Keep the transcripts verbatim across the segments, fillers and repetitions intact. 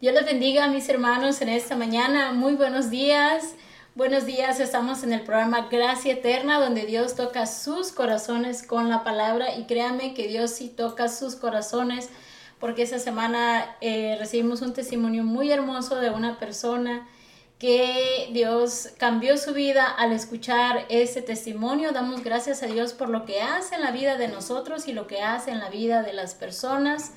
Dios les bendiga, mis hermanos, en esta mañana. Muy buenos días. Buenos días, estamos en el programa Gracia Eterna, donde Dios toca sus corazones con la palabra. Y créanme que Dios sí toca sus corazones, porque esta semana eh, recibimos un testimonio muy hermoso de una persona que Dios cambió su vida al escuchar este testimonio. Damos gracias a Dios por lo que hace en la vida de nosotros y lo que hace en la vida de las personas.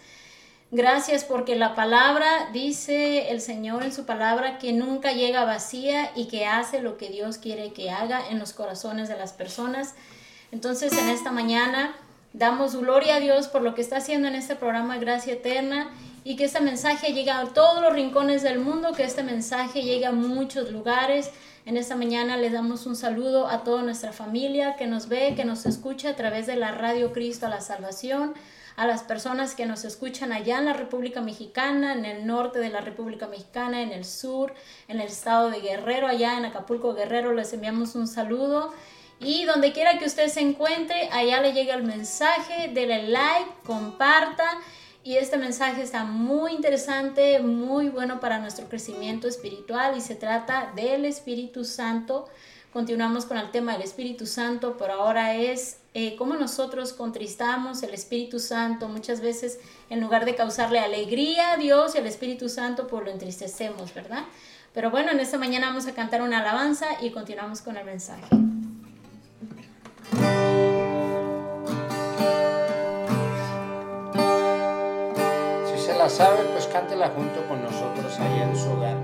Gracias porque la palabra, dice el Señor en su palabra, que nunca llega vacía y que hace lo que Dios quiere que haga en los corazones de las personas. Entonces, en esta mañana damos gloria a Dios por lo que está haciendo en este programa Gracia Eterna, y que este mensaje llegue a todos los rincones del mundo, que este mensaje llegue a muchos lugares. En esta mañana les damos un saludo a toda nuestra familia que nos ve, que nos escucha a través de la Radio Cristo a la Salvación, a las personas que nos escuchan allá en la República Mexicana, en el norte de la República Mexicana, en el sur, en el estado de Guerrero, allá en Acapulco, Guerrero, les enviamos un saludo. Y donde quiera que usted se encuentre, allá le llega el mensaje, dele like, comparta. Y este mensaje está muy interesante, muy bueno para nuestro crecimiento espiritual, y se trata del Espíritu Santo. Continuamos con el tema del Espíritu Santo, pero ahora es eh, cómo nosotros contristamos el Espíritu Santo. Muchas veces, en lugar de causarle alegría a Dios y al Espíritu Santo, pues lo entristecemos, ¿verdad? Pero bueno, en esta mañana vamos a cantar una alabanza y continuamos con el mensaje. Si se la sabe, pues cántela junto con nosotros allá en su hogar.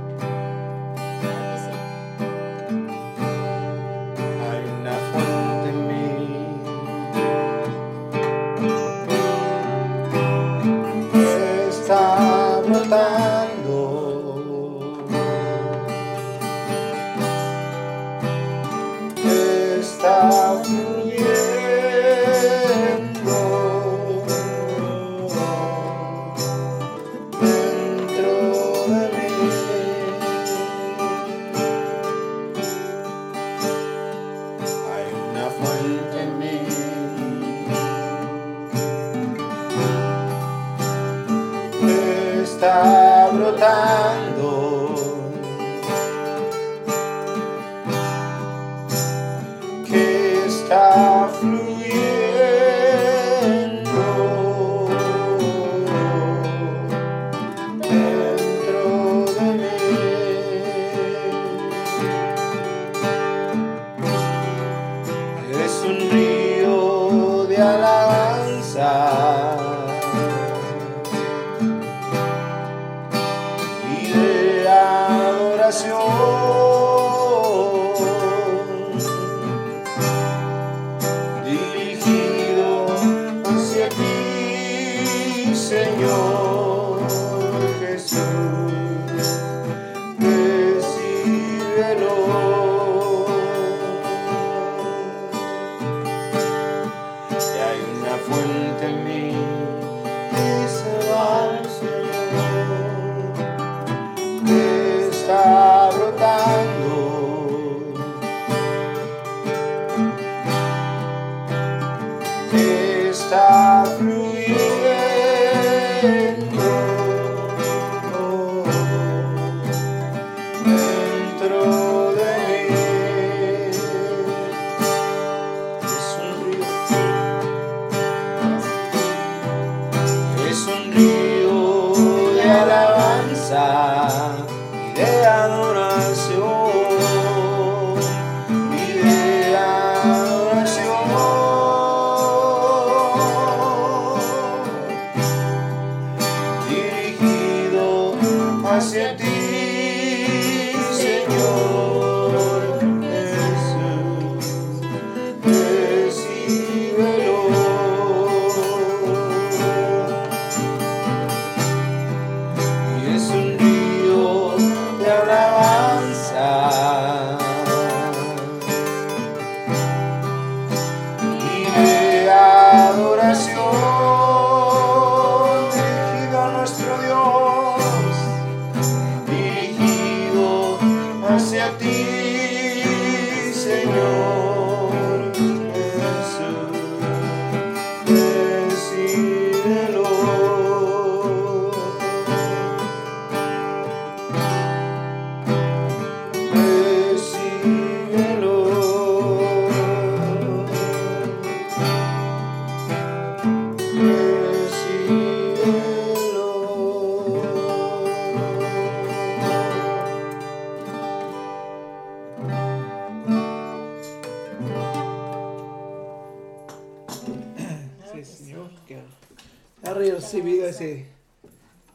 Ha recibido ese,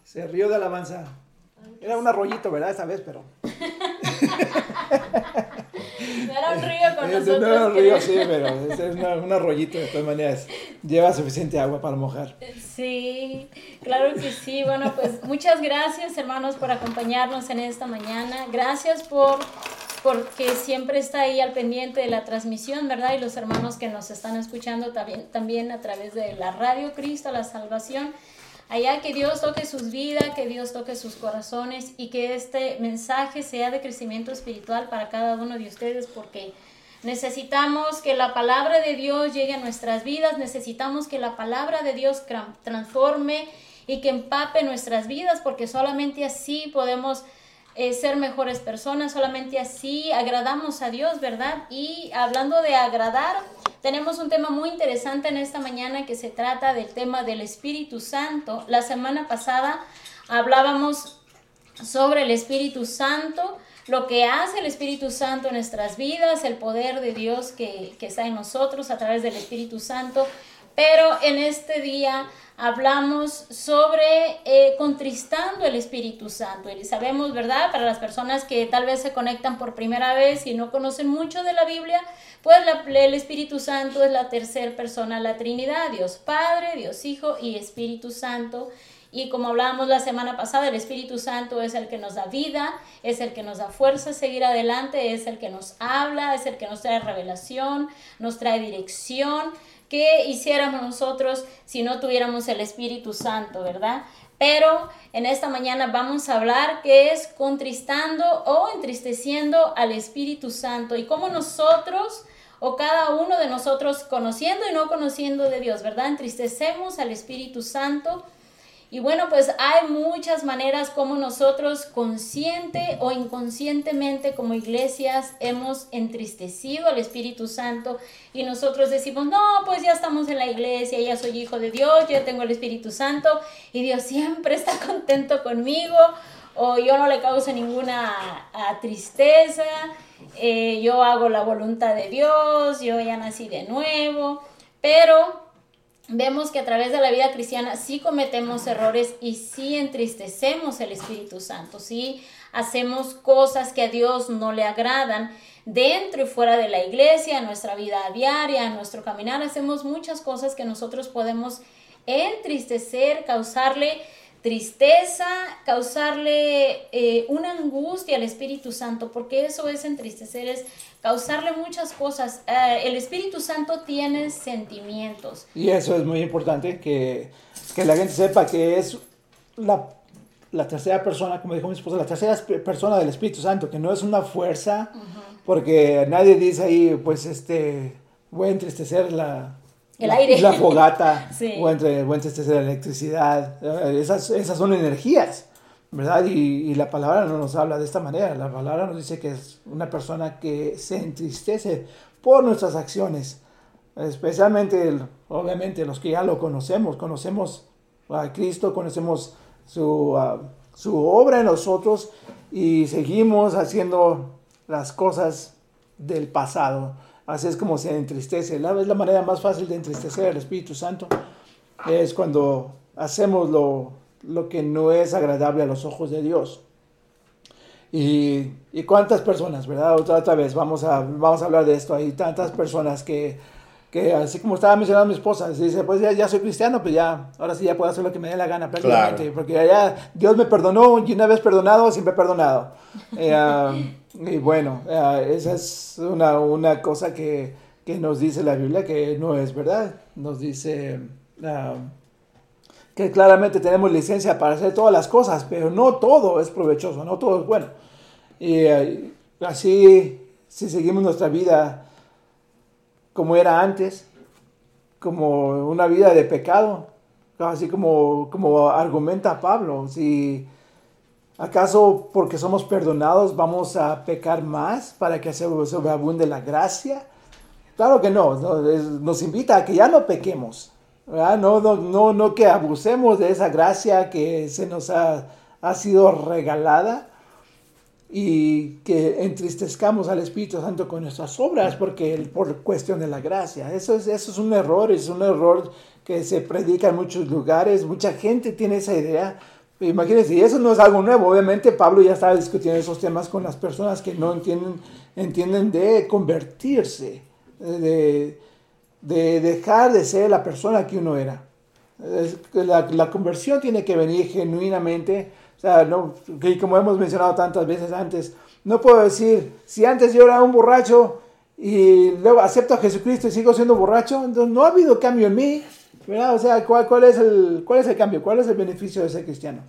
ese río de alabanza. Era un arroyito, ¿verdad? Esa vez, pero... Era un río con nosotros. No era un río, sí, pero es un arroyito, de todas maneras. Lleva suficiente agua para mojar. Sí, claro que sí. Bueno, pues muchas gracias, hermanos, por acompañarnos en esta mañana. Gracias por... porque siempre está ahí al pendiente de la transmisión, ¿verdad? Y los hermanos que nos están escuchando también, también a través de la Radio Cristo a la Salvación. Allá que Dios toque sus vidas, que Dios toque sus corazones y que este mensaje sea de crecimiento espiritual para cada uno de ustedes, porque necesitamos que la palabra de Dios llegue a nuestras vidas, necesitamos que la palabra de Dios transforme y que empape nuestras vidas, porque solamente así podemos... Eh, ser mejores personas, solamente así agradamos a Dios, ¿verdad? Y hablando de agradar, tenemos un tema muy interesante en esta mañana que se trata del tema del Espíritu Santo. La semana pasada hablábamos sobre el Espíritu Santo, lo que hace el Espíritu Santo en nuestras vidas, el poder de Dios que, que está en nosotros a través del Espíritu Santo. Pero en este día hablamos sobre eh, contristando el Espíritu Santo. Y sabemos, ¿verdad? Para las personas que tal vez se conectan por primera vez y no conocen mucho de la Biblia, pues la, el Espíritu Santo es la tercera persona de la Trinidad, Dios Padre, Dios Hijo y Espíritu Santo. Y como hablábamos la semana pasada, el Espíritu Santo es el que nos da vida, es el que nos da fuerza a seguir adelante, es el que nos habla, es el que nos trae revelación, nos trae dirección. ¿Qué hiciéramos nosotros si no tuviéramos el Espíritu Santo, verdad? Pero en esta mañana vamos a hablar que es contristando o entristeciendo al Espíritu Santo y cómo nosotros o cada uno de nosotros, conociendo y no conociendo de Dios, ¿verdad? Entristecemos al Espíritu Santo. Y bueno, pues hay muchas maneras como nosotros consciente o inconscientemente como iglesias hemos entristecido al Espíritu Santo y nosotros decimos, no, pues ya estamos en la iglesia, ya soy hijo de Dios, yo tengo el Espíritu Santo y Dios siempre está contento conmigo o yo no le causo ninguna a, a tristeza, eh, yo hago la voluntad de Dios, yo ya nací de nuevo, pero... Vemos que a través de la vida cristiana sí cometemos errores y sí entristecemos el Espíritu Santo, sí hacemos cosas que a Dios no le agradan dentro y fuera de la iglesia, en nuestra vida diaria, en nuestro caminar, hacemos muchas cosas que nosotros podemos entristecer, causarle tristeza, causarle eh, una angustia al Espíritu Santo, porque eso es entristecer, es causarle muchas cosas. Eh, el Espíritu Santo tiene sentimientos. Y eso es muy importante, que, que la gente sepa que es la, la tercera persona, como dijo mi esposa, la tercera persona del Espíritu Santo, que no es una fuerza, uh-huh. Porque nadie dice ahí, pues, este, voy a entristecer la... El aire. La fogata, sí. O entre, o entre la electricidad, esas, esas son energías, ¿verdad? Y, y la palabra no nos habla de esta manera, la palabra nos dice que es una persona que se entristece por nuestras acciones, especialmente, el, obviamente, los que ya lo conocemos, conocemos a Cristo, conocemos su, uh, su obra en nosotros y seguimos haciendo las cosas del pasado. Así es como se entristece. La, es la manera más fácil de entristecer al Espíritu Santo. Es cuando hacemos lo, lo que no es agradable a los ojos de Dios. Y, y cuántas personas, ¿verdad? Otra, otra vez, vamos a, vamos a hablar de esto. Hay tantas personas que, que así como estaba mencionando mi esposa, dice, pues ya, ya soy cristiano, pues ya, ahora sí ya puedo hacer lo que me dé la gana prácticamente. Claro. Porque ya, ya Dios me perdonó, y una vez perdonado, siempre perdonado. Eh, Y bueno, esa es una, una cosa que, que nos dice la Biblia que no es verdad. Nos dice uh, que claramente tenemos licencia para hacer todas las cosas, pero no todo es provechoso, no todo es bueno. Y uh, así, si seguimos nuestra vida como era antes, como una vida de pecado, así como, como argumenta Pablo, si... ¿Acaso porque somos perdonados vamos a pecar más para que se sobreabunde la gracia? Claro que no, nos invita a que ya no pequemos, ¿verdad? No, no, no, no que abusemos de esa gracia que se nos ha, ha sido regalada. y que entristezcamos al Espíritu Santo con nuestras obras, porque el, por cuestión de la gracia. Eso es, eso es un error, es un error que se predica en muchos lugares. Mucha gente tiene esa idea. Imagínense, y eso no es algo nuevo. Obviamente Pablo ya estaba discutiendo esos temas con las personas que no entienden, entienden de convertirse, de, de dejar de ser la persona que uno era. La, la conversión tiene que venir genuinamente. O sea, no, que como hemos mencionado tantas veces antes, no puedo decir, si antes yo era un borracho y luego acepto a Jesucristo y sigo siendo borracho, entonces no ha habido cambio en mí, ¿verdad? O sea, ¿cuál, cuál, es el, ¿cuál es el cambio? ¿Cuál es el beneficio de ser cristiano?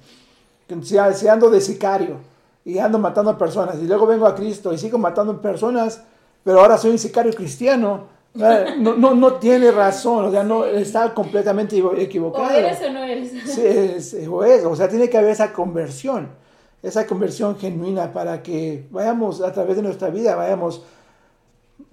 Si, si ando de sicario y ando matando a personas y luego vengo a Cristo y sigo matando personas, pero ahora soy un sicario cristiano, No, no, no tiene razón, o sea, no, está completamente equivocado. O eres o no eres. Sí, es, o es, o sea, tiene que haber esa conversión, esa conversión genuina para que vayamos a través de nuestra vida, vayamos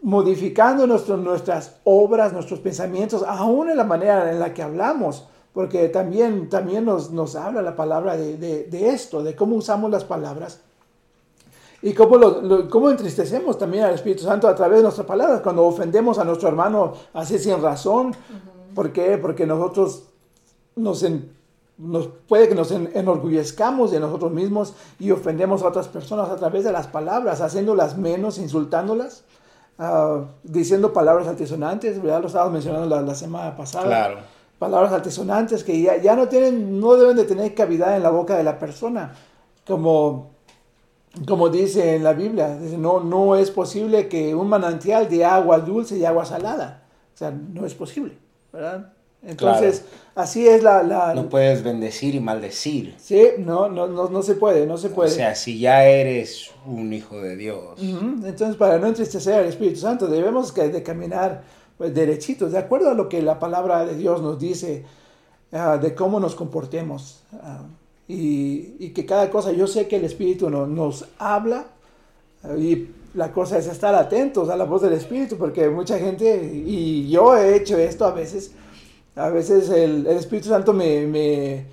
modificando nuestro, nuestras obras, nuestros pensamientos, aún en la manera en la que hablamos, porque también, también nos, nos habla la palabra de, de, de esto, de cómo usamos las palabras. Y cómo, lo, lo, cómo entristecemos también al Espíritu Santo a través de nuestras palabras, cuando ofendemos a nuestro hermano así sin razón. Uh-huh. ¿Por qué? Porque nosotros nos, en, nos puede que nos en, enorgullezcamos de nosotros mismos y ofendemos a otras personas a través de las palabras, haciéndolas menos, insultándolas, uh, diciendo palabras altisonantes, ¿verdad? Lo estábamos mencionando la, la semana pasada. Claro. Palabras altisonantes que ya, ya no tienen, no deben de tener cavidad en la boca de la persona, como... Como dice en la Biblia, no, no es posible que un manantial de agua dulce y agua salada. O sea, no es posible, ¿verdad? Entonces, claro. Así es la, la... No puedes bendecir y maldecir. Sí, no, no, no, no se puede, no se puede. O sea, si ya eres un hijo de Dios. Uh-huh. Entonces, para no entristecer al Espíritu Santo, debemos que, de caminar pues, derechitos, de acuerdo a lo que la palabra de Dios nos dice, uh, de cómo nos comportemos, uh, Y, y que cada cosa, yo sé que el Espíritu no, nos habla, y la cosa es estar atentos a la voz del Espíritu, porque mucha gente, y yo he hecho esto a veces, a veces el, el Espíritu Santo me, me,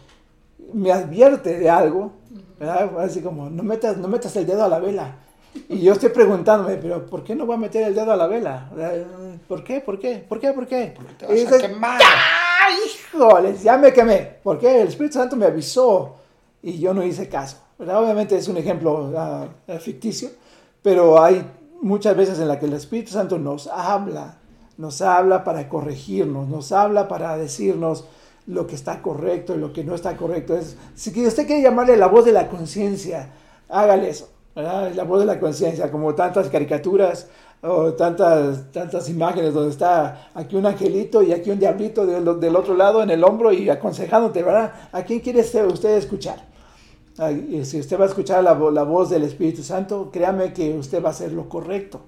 me advierte de algo, ¿verdad? Así como, no metas, no metas el dedo a la vela, y yo estoy preguntándome, pero ¿por qué no voy a meter el dedo a la vela? ¿Por qué? ¿Por qué? ¿Por qué? ¿Por qué? Porque te vas y dices, a quemar. ¡Ah, híjoles! Ya me quemé, porque el Espíritu Santo me avisó, y yo no hice caso, ¿verdad? Obviamente es un ejemplo uh, ficticio, pero hay muchas veces en las que el Espíritu Santo nos habla, nos habla para corregirnos, nos habla para decirnos lo que está correcto y lo que no está correcto. Es, si usted quiere llamarle la voz de la conciencia, hágale eso, ¿verdad? La voz de la conciencia, como tantas caricaturas o tantas, tantas imágenes donde está aquí un angelito y aquí un diablito del, del otro lado en el hombro y aconsejándote, ¿verdad? ¿A quién quiere usted escuchar? Si usted va a escuchar la, la voz del Espíritu Santo, créame que usted va a hacer lo correcto,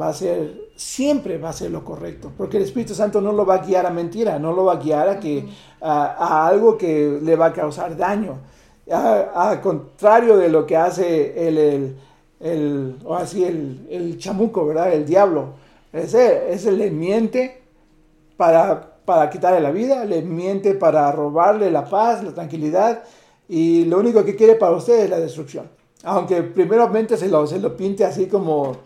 va a ser, siempre va a ser lo correcto, porque el Espíritu Santo no lo va a guiar a mentira, no lo va a guiar a, que, a, a algo que le va a causar daño, a, a contrario de lo que hace el, el, el o así el, el chamuco, ¿verdad? El diablo, ese, ese le miente para, para quitarle la vida, le miente para robarle la paz, la tranquilidad, y lo único que quiere para usted es la destrucción. Aunque primeramente se lo, se lo pinte así como,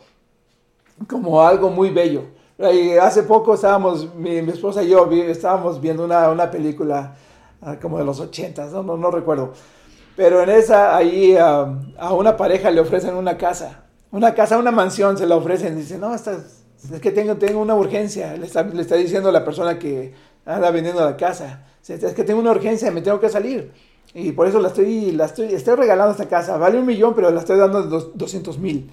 como algo muy bello. Y hace poco estábamos, mi, mi esposa y yo estábamos viendo una, una película como de los ochentas, no, no, no recuerdo. Pero en esa, ahí a, a una pareja le ofrecen una casa. Una casa, una mansión se la ofrecen. Dicen, no, esta, es que tengo, tengo una urgencia. Le está, le está diciendo a la persona que anda vendiendo la casa. Es que tengo una urgencia, me tengo que salir. Y por eso la estoy, la estoy, estoy regalando esta casa. Vale un millón, pero la estoy dando doscientos mil.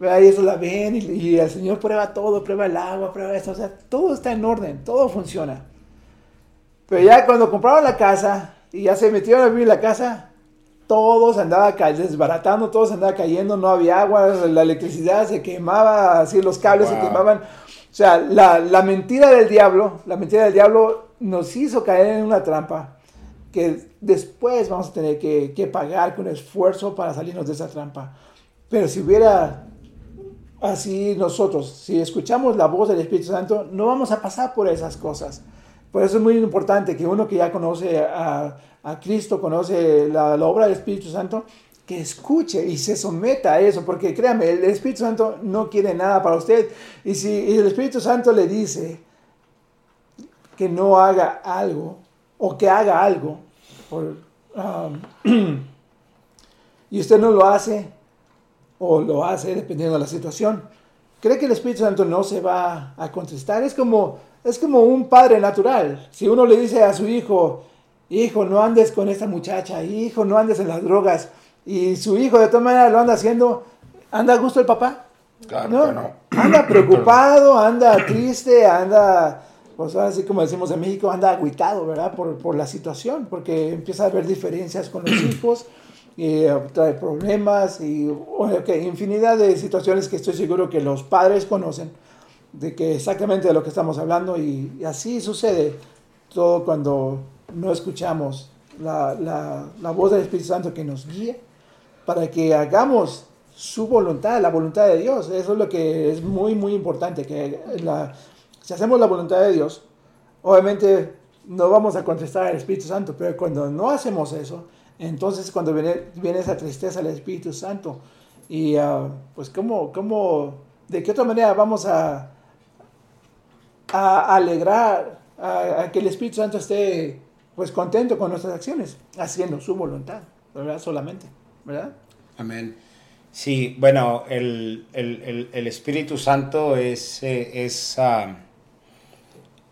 Y eso la ven y, y el Señor prueba todo, prueba el agua, prueba esto. O sea, todo está en orden, todo funciona. Pero ya cuando compraron la casa y ya se metieron a vivir en la casa, todo se andaba desbaratando, todo se andaba cayendo, no había agua, la electricidad se quemaba, así los cables wow. se quemaban. O sea, la, la mentira del diablo, la mentira del diablo nos hizo caer en una trampa que después vamos a tener que, que pagar con esfuerzo para salirnos de esa trampa. Pero si hubiera así nosotros, si escuchamos la voz del Espíritu Santo, no vamos a pasar por esas cosas. Por eso es muy importante que uno que ya conoce a, a Cristo, conoce la, la obra del Espíritu Santo, que escuche y se someta a eso, porque créame, el Espíritu Santo no quiere nada para usted. Y si el Espíritu Santo le dice que no haga algo, o que haga algo, por, um, y usted no lo hace, o lo hace dependiendo de la situación, ¿cree que el Espíritu Santo no se va a contestar? Es como, es como un padre natural. Si uno le dice a su hijo, hijo, no andes con esta muchacha, hijo, no andes en las drogas, y su hijo de todas maneras lo anda haciendo, ¿anda a gusto el papá? Claro, ¿no? Que no. Anda preocupado, anda triste, anda, pues así como decimos en México, anda agüitado, ¿verdad? Por, por la situación, porque empieza a haber diferencias con los hijos, y trae problemas, y okay, infinidad de situaciones que estoy seguro que los padres conocen, de que exactamente de lo que estamos hablando, y, y así sucede todo cuando no escuchamos la, la, la voz del Espíritu Santo que nos guíe, para que hagamos su voluntad, la voluntad de Dios. Eso es lo que es muy, muy importante, que la, si hacemos la voluntad de Dios, obviamente no vamos a contestar al Espíritu Santo, pero cuando no hacemos eso, entonces cuando viene, viene esa tristeza del Espíritu Santo, y uh, pues ¿cómo, cómo, de qué otra manera vamos a, a alegrar, a, a que el Espíritu Santo esté pues contento con nuestras acciones, haciendo su voluntad, ¿verdad? Solamente, ¿verdad? Amén. Sí, bueno, el, el, el, el Espíritu Santo es, eh, es, uh,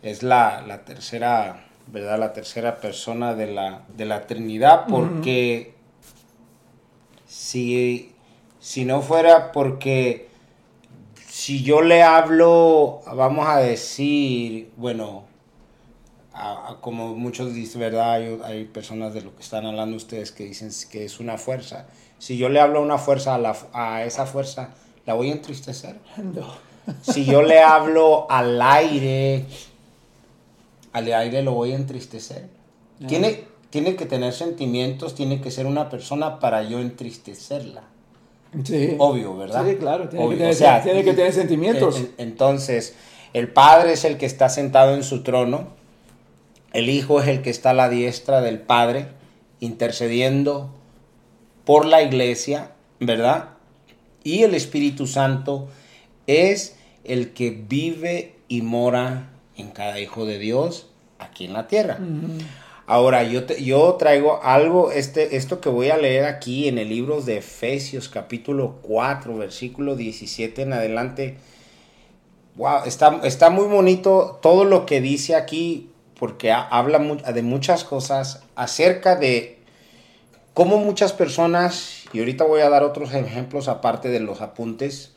es la, la tercera, ¿verdad? La tercera persona de la, de la Trinidad, porque uh-huh. si, si no fuera porque si yo le hablo, vamos a decir, bueno, A, a, como muchos dicen, ¿verdad? Hay, hay personas de lo que están hablando ustedes que dicen que es una fuerza. Si yo le hablo a una fuerza, a, la, a esa fuerza, ¿la voy a entristecer? No. Si yo le hablo al aire, al aire lo voy a entristecer. No. Tiene, tiene que tener sentimientos, tiene que ser una persona para yo entristecerla. Sí. Obvio, ¿verdad? Sí, claro. Tiene, que tener, o sea, tiene que tener sentimientos. En, en, entonces, el Padre es el que está sentado en su trono. El Hijo es el que está a la diestra del Padre, intercediendo por la iglesia, ¿verdad? Y el Espíritu Santo es el que vive y mora en cada hijo de Dios aquí en la tierra. Uh-huh. Ahora, yo, te, yo traigo algo, este, esto que voy a leer aquí en el libro de Efesios, capítulo cuatro, versículo diecisiete en adelante. Wow, está, está muy bonito todo lo que dice aquí, porque habla de muchas cosas acerca de cómo muchas personas, y ahorita voy a dar otros ejemplos aparte de los apuntes,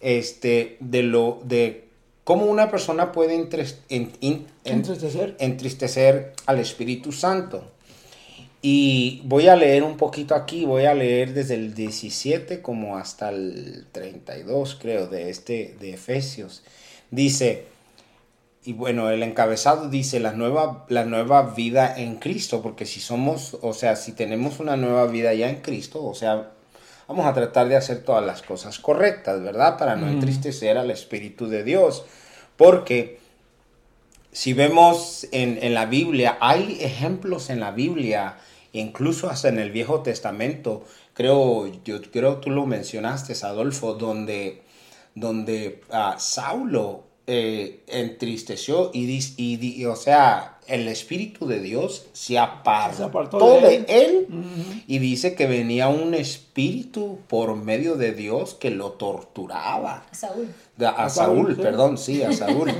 este, de, lo, de cómo una persona puede entres, en, en, entristecer. entristecer al Espíritu Santo. Y voy a leer un poquito aquí, voy a leer desde el diecisiete como hasta el treinta y dos, creo, de, este, de Efesios. Dice... Y bueno, el encabezado dice la nueva, la nueva vida en Cristo, porque si somos, o sea, si tenemos una nueva vida ya en Cristo, o sea, vamos a tratar de hacer todas las cosas correctas, ¿verdad? Para no mm. entristecer al Espíritu de Dios, porque si vemos en, en la Biblia, hay ejemplos en la Biblia, incluso hasta en el Viejo Testamento, creo, yo creo tú lo mencionaste, Adolfo, donde, donde uh, Saulo, Eh, entristeció y, y, y o sea el Espíritu de Dios se apartó, se apartó de él, de él uh-huh. y dice que venía un espíritu por medio de Dios que lo torturaba a Saúl, a, a, a Saúl, Saúl sí. perdón sí a Saúl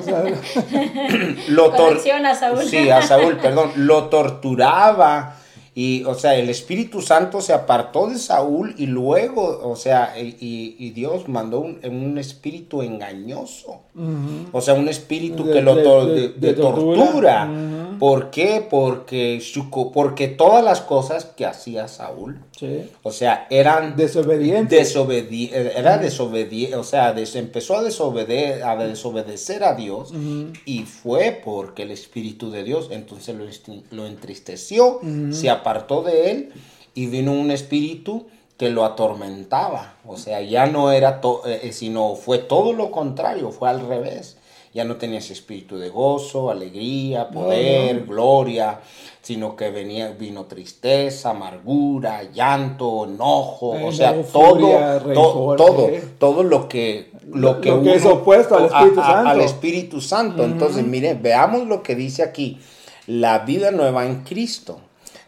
lo tor- a Saúl sí a Saúl perdón lo torturaba. Y, o sea, el Espíritu Santo se apartó de Saúl y luego, o sea, y, y Dios mandó un, un espíritu engañoso. Uh-huh. O sea, un espíritu de, que lo to- de, de, de, de tortura. tortura. Uh-huh. ¿Por qué? Porque, su, porque todas las cosas que hacía Saúl, sí. o sea, eran... Desobedientes. Desobedi- era uh-huh. desobediente, o sea, des- empezó a, desobede- a desobedecer a Dios uh-huh. y fue porque el Espíritu de Dios entonces lo, est- lo entristeció, uh-huh. se apartó de él y vino un espíritu que lo atormentaba, o sea, ya no era, to- eh, sino fue todo lo contrario, fue al revés, ya no tenías espíritu de gozo, alegría, poder, bueno. gloria, sino que venía, vino tristeza, amargura, llanto, enojo, eh, o sea, euforia, todo, rencor, to, todo, eh. todo lo que, lo que, lo que uno, es opuesto al Espíritu a, Santo. A, al Espíritu Santo. Uh-huh. Entonces, mire, veamos lo que dice aquí, la vida nueva en Cristo.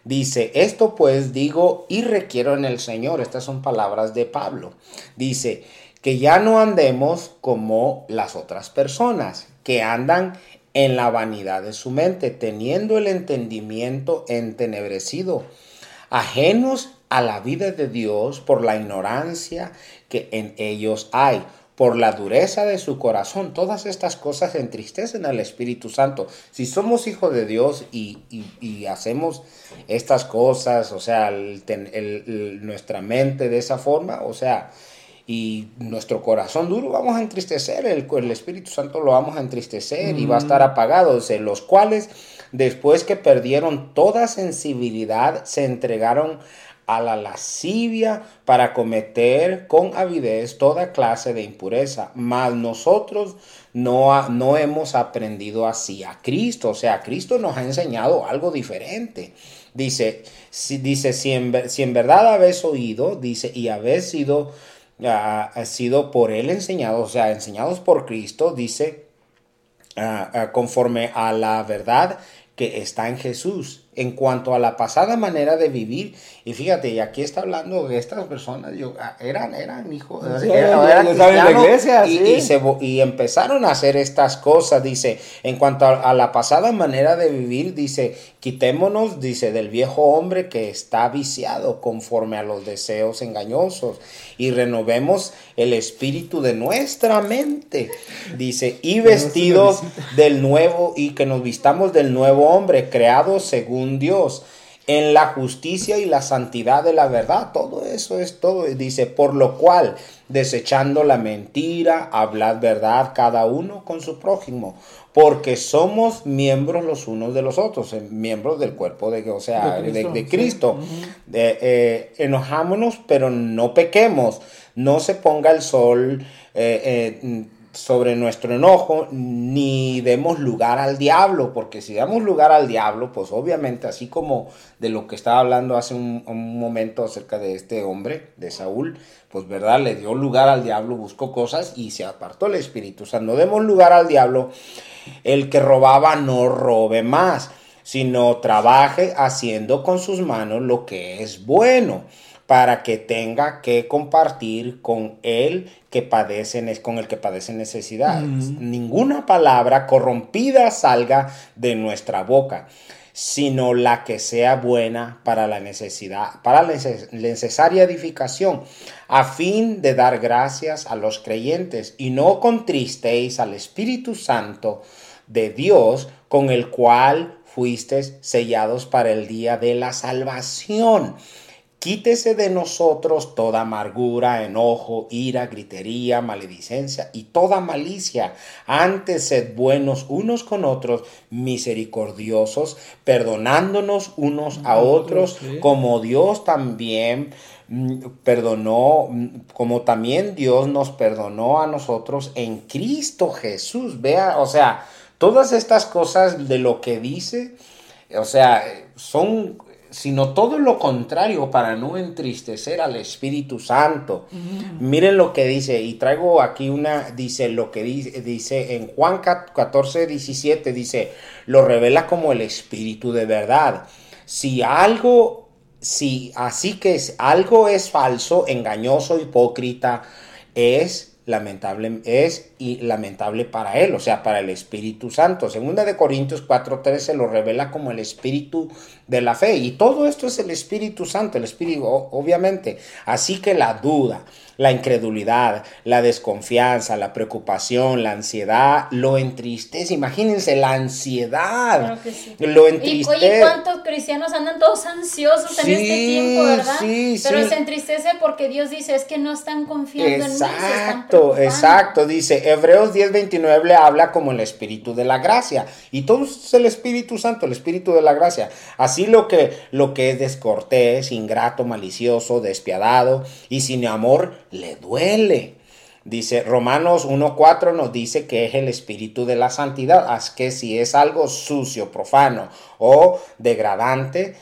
Dice, esto pues digo y requiero en el Señor. Estas son palabras de Pablo. Dice, que ya no andemos como las otras personas, que andan en la vanidad de su mente, teniendo el entendimiento entenebrecido, ajenos a la vida de Dios por la ignorancia que en ellos hay, por la dureza de su corazón. Todas estas cosas entristecen al Espíritu Santo. Si somos hijos de Dios y, y, y hacemos estas cosas, o sea, el, el, el, nuestra mente de esa forma, o sea, y nuestro corazón duro, vamos a entristecer, el, el Espíritu Santo lo vamos a entristecer, mm-hmm. y va a estar apagado. Dice, los cuales, después que perdieron toda sensibilidad, se entregaron a la lascivia para cometer con avidez toda clase de impureza. Mas nosotros no, no hemos aprendido así a Cristo. O sea, Cristo nos ha enseñado algo diferente. Dice, si, dice, si, en, si en verdad habéis oído, dice, y habéis sido, uh, sido por él enseñados, o sea, enseñados por Cristo, dice, uh, uh, conforme a la verdad que está en Jesús. En cuanto a la pasada manera de vivir, y fíjate, y aquí está hablando de estas personas, yo, eran, eran, hijo, sí, eran, eran cristianos y, sí. y, se, y empezaron a hacer estas cosas. Dice, en cuanto a, a la pasada manera de vivir, dice, quitémonos, dice, del viejo hombre que está viciado conforme a los deseos engañosos y renovemos el espíritu de nuestra mente, dice, y vestidos del nuevo, y que nos vistamos del nuevo hombre, creado según Dios, en la justicia y la santidad de la verdad. Todo eso es todo. Dice, por lo cual, desechando la mentira, hablad verdad cada uno con su prójimo, porque somos miembros los unos de los otros, miembros del cuerpo de, o sea, de Cristo. De, de Cristo. Sí. De, eh, enojámonos, pero no pequemos. No se ponga el sol eh, eh, sobre nuestro enojo, ni demos lugar al diablo, porque si damos lugar al diablo, pues obviamente, así como de lo que estaba hablando hace un, un momento acerca de este hombre, de Saúl, pues verdad, le dio lugar al diablo, buscó cosas y se apartó el Espíritu. O sea, no demos lugar al diablo. El que robaba no robe más, sino trabaje haciendo con sus manos lo que es bueno, para que tenga que compartir con él que padece, con el que padece necesidad. Mm-hmm. Ninguna palabra corrompida salga de nuestra boca, sino la que sea buena para la necesidad, para la necesaria edificación, a fin de dar gracias a los creyentes, y no contristéis al Espíritu Santo de Dios, con el cual fuisteis sellados para el día de la salvación. Quítese de nosotros toda amargura, enojo, ira, gritería, maledicencia y toda malicia. Antes sed buenos unos con otros, misericordiosos, perdonándonos unos a otros, como Dios también perdonó, como también Dios nos perdonó a nosotros en Cristo Jesús. Vea, o sea, todas estas cosas de lo que dice, o sea, son... sino todo lo contrario, para no entristecer al Espíritu Santo. Mm. Miren lo que dice, y traigo aquí una, dice lo que dice, dice en Juan catorce, diecisiete, dice, lo revela como el Espíritu de verdad. Si algo, si así que es, algo es falso, engañoso, hipócrita, es... lamentable es y lamentable para él, o sea, para el Espíritu Santo. Segunda de Corintios cuatro trece lo revela como el espíritu de la fe, y todo esto es el Espíritu Santo, el espíritu, obviamente. Así que la duda, la incredulidad, la desconfianza, la preocupación, la ansiedad, lo entristece. Imagínense, la ansiedad. Claro que sí. Lo entristece. Y oye, ¿cuántos cristianos andan todos ansiosos en sí, este tiempo, verdad? Sí, Pero sí. se entristece porque Dios dice, es que no están confiando exacto, en mí, se están preocupando. Exacto, dice, Hebreos diez veintinueve le habla como el Espíritu de la gracia, y todo es el Espíritu Santo, el Espíritu de la gracia. Así lo que, lo que es descortés, ingrato, malicioso, despiadado y sin amor, le duele. Dice Romanos uno cuatro nos dice que es el espíritu de la santidad, así que si es algo sucio, profano o degradante,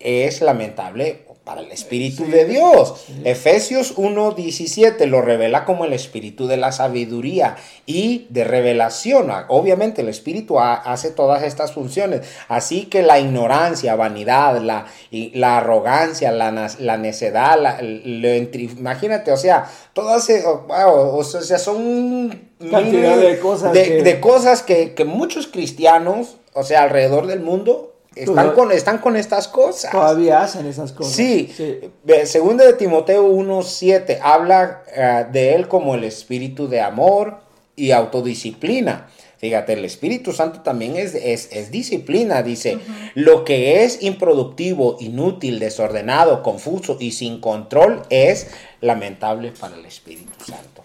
es lamentable para el espíritu de Dios. Efesios uno diecisiete lo revela como el espíritu de la sabiduría y de revelación. Obviamente el espíritu hace todas estas funciones. Así que la ignorancia, vanidad, la, la arrogancia, la, la necedad, la, la, imagínate, o sea, todas, o sea, son cantidad de cosas, de, que... de cosas que, que muchos cristianos, o sea, alrededor del mundo, Están con, están con estas cosas. Todavía hacen esas cosas. Sí. sí. Segunda de Timoteo uno siete habla uh, de él como el espíritu de amor y autodisciplina. Fíjate, el Espíritu Santo también es, es, es disciplina. Dice, uh-huh. Lo que es improductivo, inútil, desordenado, confuso y sin control es lamentable para el Espíritu Santo.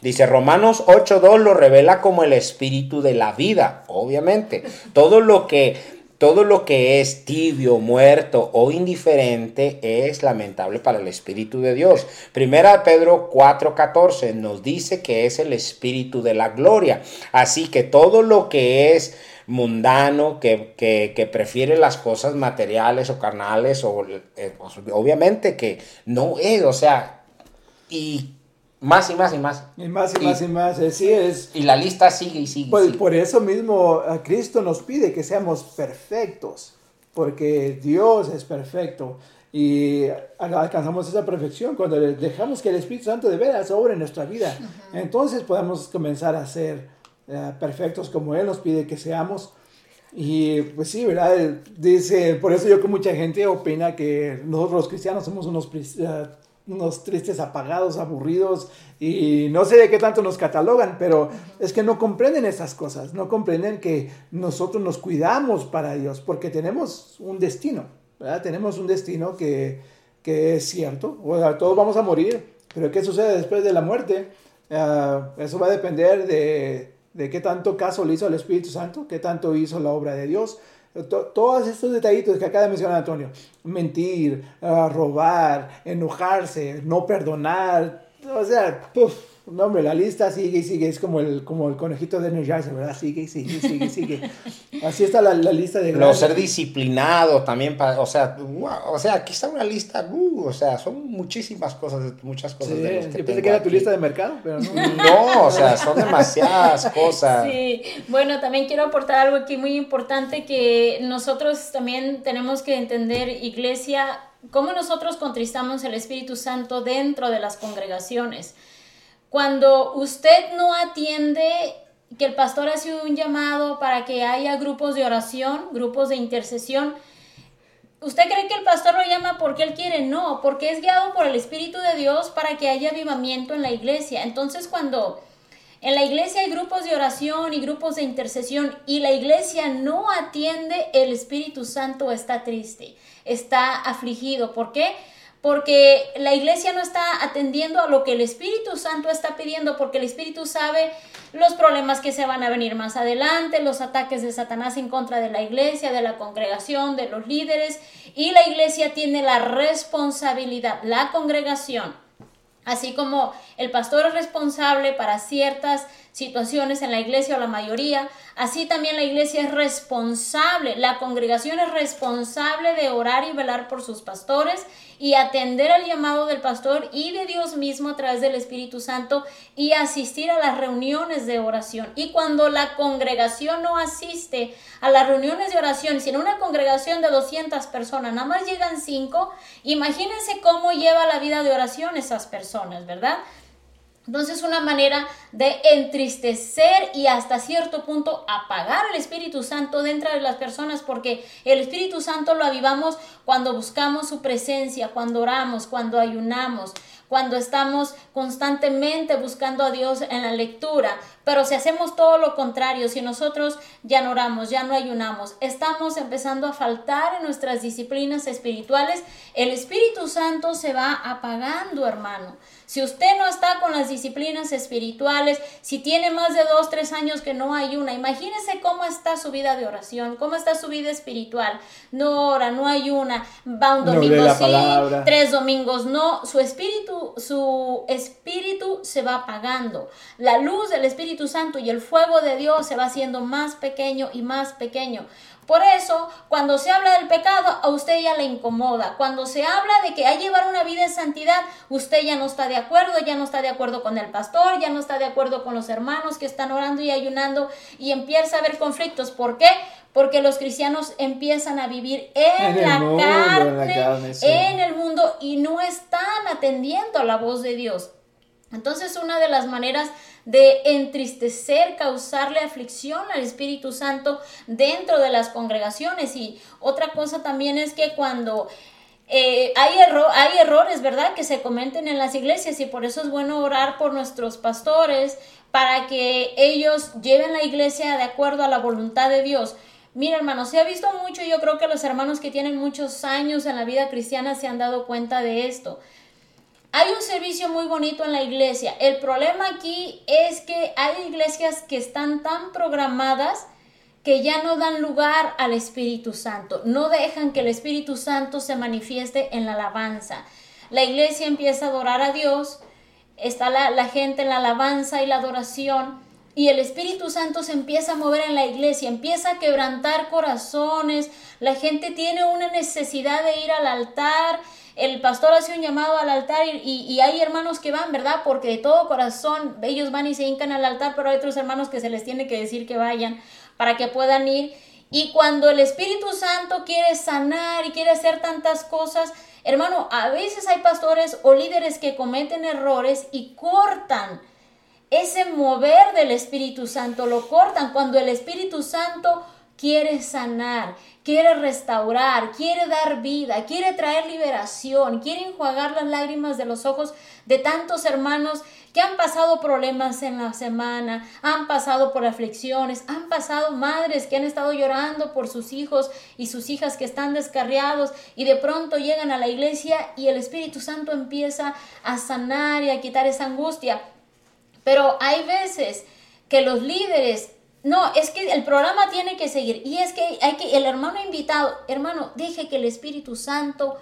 Dice Romanos ocho dos lo revela como el espíritu de la vida. Obviamente, todo lo que... Todo lo que es tibio, muerto o indiferente es lamentable para el Espíritu de Dios. Primera Pedro cuatro catorce nos dice que es el Espíritu de la gloria. Así que todo lo que es mundano, que, que, que prefiere las cosas materiales o carnales, o, eh, obviamente que no es, o sea, y... Más y más y más. Y más y, y más y más, así es. Y la lista sigue y sigue. Por, sigue. por eso mismo a Cristo nos pide que seamos perfectos, porque Dios es perfecto y alcanzamos esa perfección cuando dejamos que el Espíritu Santo de veras obre en nuestra vida. Uh-huh. Entonces podemos comenzar a ser uh, perfectos como Él nos pide que seamos. Y pues sí, ¿verdad? Dice, por eso yo creo que mucha gente opina que nosotros los cristianos somos unos... Uh, unos tristes, apagados, aburridos, y no sé de qué tanto nos catalogan, pero es que no comprenden estas cosas, no comprenden que nosotros nos cuidamos para Dios, porque tenemos un destino, ¿verdad? Tenemos un destino que, que es cierto, o sea, todos vamos a morir, pero ¿qué sucede después de la muerte? Uh, eso va a depender de, de qué tanto caso le hizo al Espíritu Santo, qué tanto hizo la obra de Dios. Todos estos detallitos que acaba de mencionar Antonio, mentir, uh, robar, enojarse, no perdonar, o sea, puff, no, hombre, la lista sigue y sigue, es como el, como el conejito de New Jersey, ¿verdad? Sigue y sigue y sigue, sigue. Así está la, la lista de... Los ser disciplinados también, para, o sea, wow, o sea, aquí está una lista, uh, o sea, son muchísimas cosas, muchas cosas sí, de los que yo pensé que era aquí. Tu lista de mercado, pero no. No, o sea, son demasiadas cosas. Sí, bueno, también quiero aportar algo aquí muy importante que nosotros también tenemos que entender, iglesia, cómo nosotros contristamos el Espíritu Santo dentro de las congregaciones. Cuando usted no atiende que el pastor hace un llamado para que haya grupos de oración, grupos de intercesión, ¿usted cree que el pastor lo llama porque él quiere? No, porque es guiado por el Espíritu de Dios para que haya avivamiento en la iglesia. Entonces, cuando en la iglesia hay grupos de oración y grupos de intercesión y la iglesia no atiende, el Espíritu Santo está triste, está afligido. ¿Por qué? Porque la iglesia no está atendiendo a lo que el Espíritu Santo está pidiendo, porque el Espíritu sabe los problemas que se van a venir más adelante, los ataques de Satanás en contra de la iglesia, de la congregación, de los líderes, y la iglesia tiene la responsabilidad, la congregación, así como el pastor es responsable para ciertas situaciones en la iglesia o la mayoría, así también la iglesia es responsable, la congregación es responsable de orar y velar por sus pastores y atender al llamado del pastor y de Dios mismo a través del Espíritu Santo y asistir a las reuniones de oración. Y cuando la congregación no asiste a las reuniones de oración, si en una congregación de doscientas personas nada más llegan cinco, imagínense cómo lleva la vida de oración esas personas, ¿verdad? Entonces, una manera de entristecer y hasta cierto punto apagar el Espíritu Santo dentro de las personas, porque el Espíritu Santo lo avivamos cuando buscamos su presencia, cuando oramos, cuando ayunamos, cuando estamos constantemente buscando a Dios en la lectura. Pero si hacemos todo lo contrario, si nosotros ya no oramos, ya no ayunamos, estamos empezando a faltar en nuestras disciplinas espirituales, el Espíritu Santo se va apagando, hermano. Si usted no está con las disciplinas espirituales, si tiene más de dos, tres años que no ayuna, imagínese cómo está su vida de oración, cómo está su vida espiritual. No ora, no ayuna, va un domingo no sí, palabra. tres domingos no. Su espíritu, su espíritu se va apagando. La luz del Espíritu Santo y el fuego de Dios se va haciendo más pequeño y más pequeño. Por eso, cuando se habla del pecado, a usted ya le incomoda. Cuando se habla de que hay que llevar una vida de santidad, usted ya no está de acuerdo, ya no está de acuerdo con el pastor, ya no está de acuerdo con los hermanos que están orando y ayunando, y empieza a haber conflictos. ¿Por qué? Porque los cristianos empiezan a vivir en, en, la, mundo, carne, en la carne, sí. en el mundo, y no están atendiendo a la voz de Dios. Entonces, una de las maneras de entristecer, causarle aflicción al Espíritu Santo dentro de las congregaciones. Y otra cosa también es que cuando eh, hay, erro- hay errores, ¿verdad?, que se cometen en las iglesias, y por eso es bueno orar por nuestros pastores para que ellos lleven la iglesia de acuerdo a la voluntad de Dios. Mira, hermanos, se ha visto mucho, y yo creo que los hermanos que tienen muchos años en la vida cristiana se han dado cuenta de esto. Hay un servicio muy bonito en la iglesia. El problema aquí es que hay iglesias que están tan programadas que ya no dan lugar al Espíritu Santo. No dejan que el Espíritu Santo se manifieste en la alabanza. La iglesia empieza a adorar a Dios. Está la, la gente en la alabanza y la adoración. Y el Espíritu Santo se empieza a mover en la iglesia, empieza a quebrantar corazones. La gente tiene una necesidad de ir al altar. El pastor hace un llamado al altar y, y, y hay hermanos que van, ¿verdad? Porque de todo corazón ellos van y se hincan al altar, pero hay otros hermanos que se les tiene que decir que vayan para que puedan ir. Y cuando el Espíritu Santo quiere sanar y quiere hacer tantas cosas, hermano, a veces hay pastores o líderes que cometen errores y cortan ese mover del Espíritu Santo, lo cortan cuando el Espíritu Santo quiere sanar, quiere restaurar, quiere dar vida, quiere traer liberación, quiere enjuagar las lágrimas de los ojos de tantos hermanos que han pasado problemas en la semana, han pasado por aflicciones, han pasado madres que han estado llorando por sus hijos y sus hijas que están descarriados, y de pronto llegan a la iglesia y el Espíritu Santo empieza a sanar y a quitar esa angustia. Pero hay veces que los líderes, no, es que el programa tiene que seguir, y es que hay que, el hermano invitado, hermano, deje que el Espíritu Santo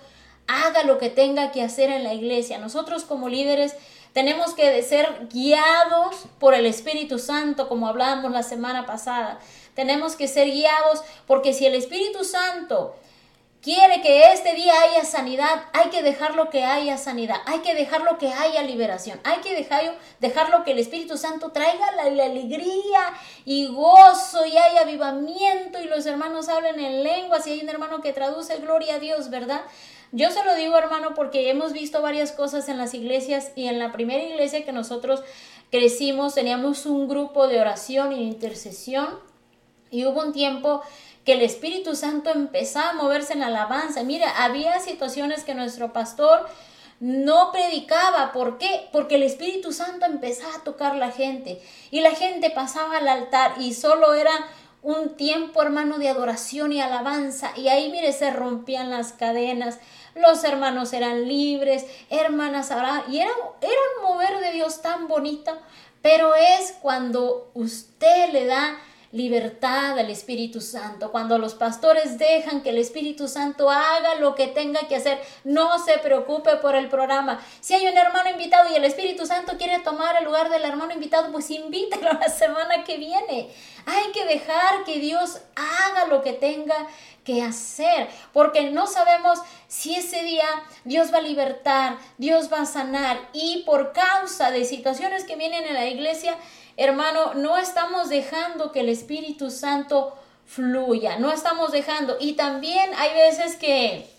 haga lo que tenga que hacer en la iglesia. Nosotros como líderes tenemos que ser guiados por el Espíritu Santo, como hablábamos la semana pasada. Tenemos que ser guiados, porque si el Espíritu Santo quiere que este día haya sanidad, hay que dejar lo que haya sanidad, hay que dejar lo que haya liberación, hay que dejar, dejar lo que el Espíritu Santo traiga la, la alegría y gozo, y haya avivamiento, y los hermanos hablen en lenguas, y hay un hermano que traduce, gloria a Dios, ¿verdad? Yo se lo digo, hermano, porque hemos visto varias cosas en las iglesias, y en la primera iglesia que nosotros crecimos teníamos un grupo de oración y de intercesión, y hubo un tiempo que el Espíritu Santo empezaba a moverse en la alabanza. Mira, había situaciones que nuestro pastor no predicaba. ¿Por qué? Porque el Espíritu Santo empezaba a tocar la gente, y la gente pasaba al altar, y solo era un tiempo, hermano, de adoración y alabanza, y ahí, mire, se rompían las cadenas, los hermanos eran libres, hermanas, y era, era un mover de Dios tan bonito. Pero es cuando usted le da libertad al Espíritu Santo, cuando los pastores dejan que el Espíritu Santo haga lo que tenga que hacer. No se preocupe por el programa. Si hay un hermano invitado y el Espíritu Santo quiere tomar el lugar del hermano invitado, pues invítalo la semana que viene. Hay que dejar que Dios haga lo que tenga que hacer, porque no sabemos si ese día Dios va a libertar, Dios va a sanar, y por causa de situaciones que vienen en la iglesia, hermano, no estamos dejando que el Espíritu Santo fluya, no estamos dejando. Y también hay veces que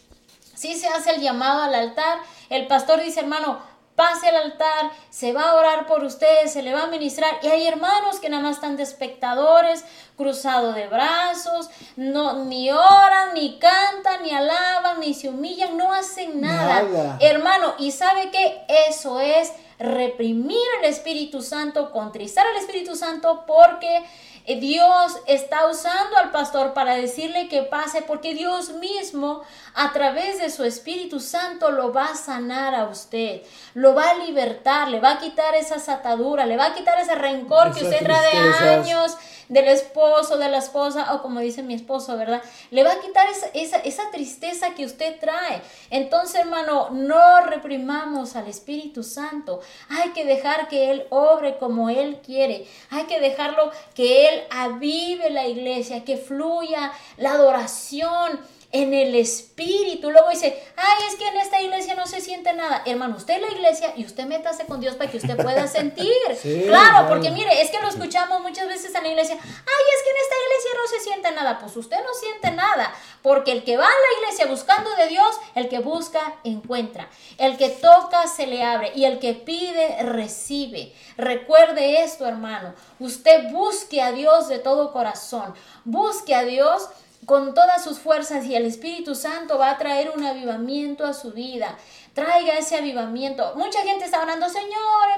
sí se hace el llamado al altar, el pastor dice, hermano, pase al altar, se va a orar por ustedes, se le va a ministrar, y hay hermanos que nada más están de espectadores, cruzado de brazos, no, ni oran, ni cantan, ni alaban, ni se humillan, no hacen nada. nada. Hermano, ¿y sabe qué? Eso es reprimir al Espíritu Santo, contristar al Espíritu Santo, porque Dios está usando al pastor para decirle que pase, porque Dios mismo a través de su Espíritu Santo lo va a sanar a usted, lo va a libertar, le va a quitar esas ataduras, le va a quitar ese rencor esa que usted trae de años, del esposo, de la esposa, o como dice mi esposo, ¿verdad? Le va a quitar esa, esa, esa tristeza que usted trae. Entonces, hermano, no reprimamos al Espíritu Santo. Hay que dejar que Él obre como Él quiere. Hay que dejarlo que Él avive la iglesia, que fluya la adoración en el espíritu. Luego dice, ay, es que en esta iglesia no se siente nada. Hermano, usted es la iglesia y usted métase con Dios para que usted pueda sentir. Sí, claro, claro, porque mire, es que lo escuchamos muchas veces en la iglesia. Ay, es que en esta iglesia no se siente nada. Pues usted no siente nada, porque el que va a la iglesia buscando de Dios, el que busca, encuentra. El que toca, se le abre. Y el que pide, recibe. Recuerde esto, hermano. Usted busque a Dios de todo corazón. Busque a Dios con todas sus fuerzas y el Espíritu Santo va a traer un avivamiento a su vida. Traiga ese avivamiento. Mucha gente está orando, Señor,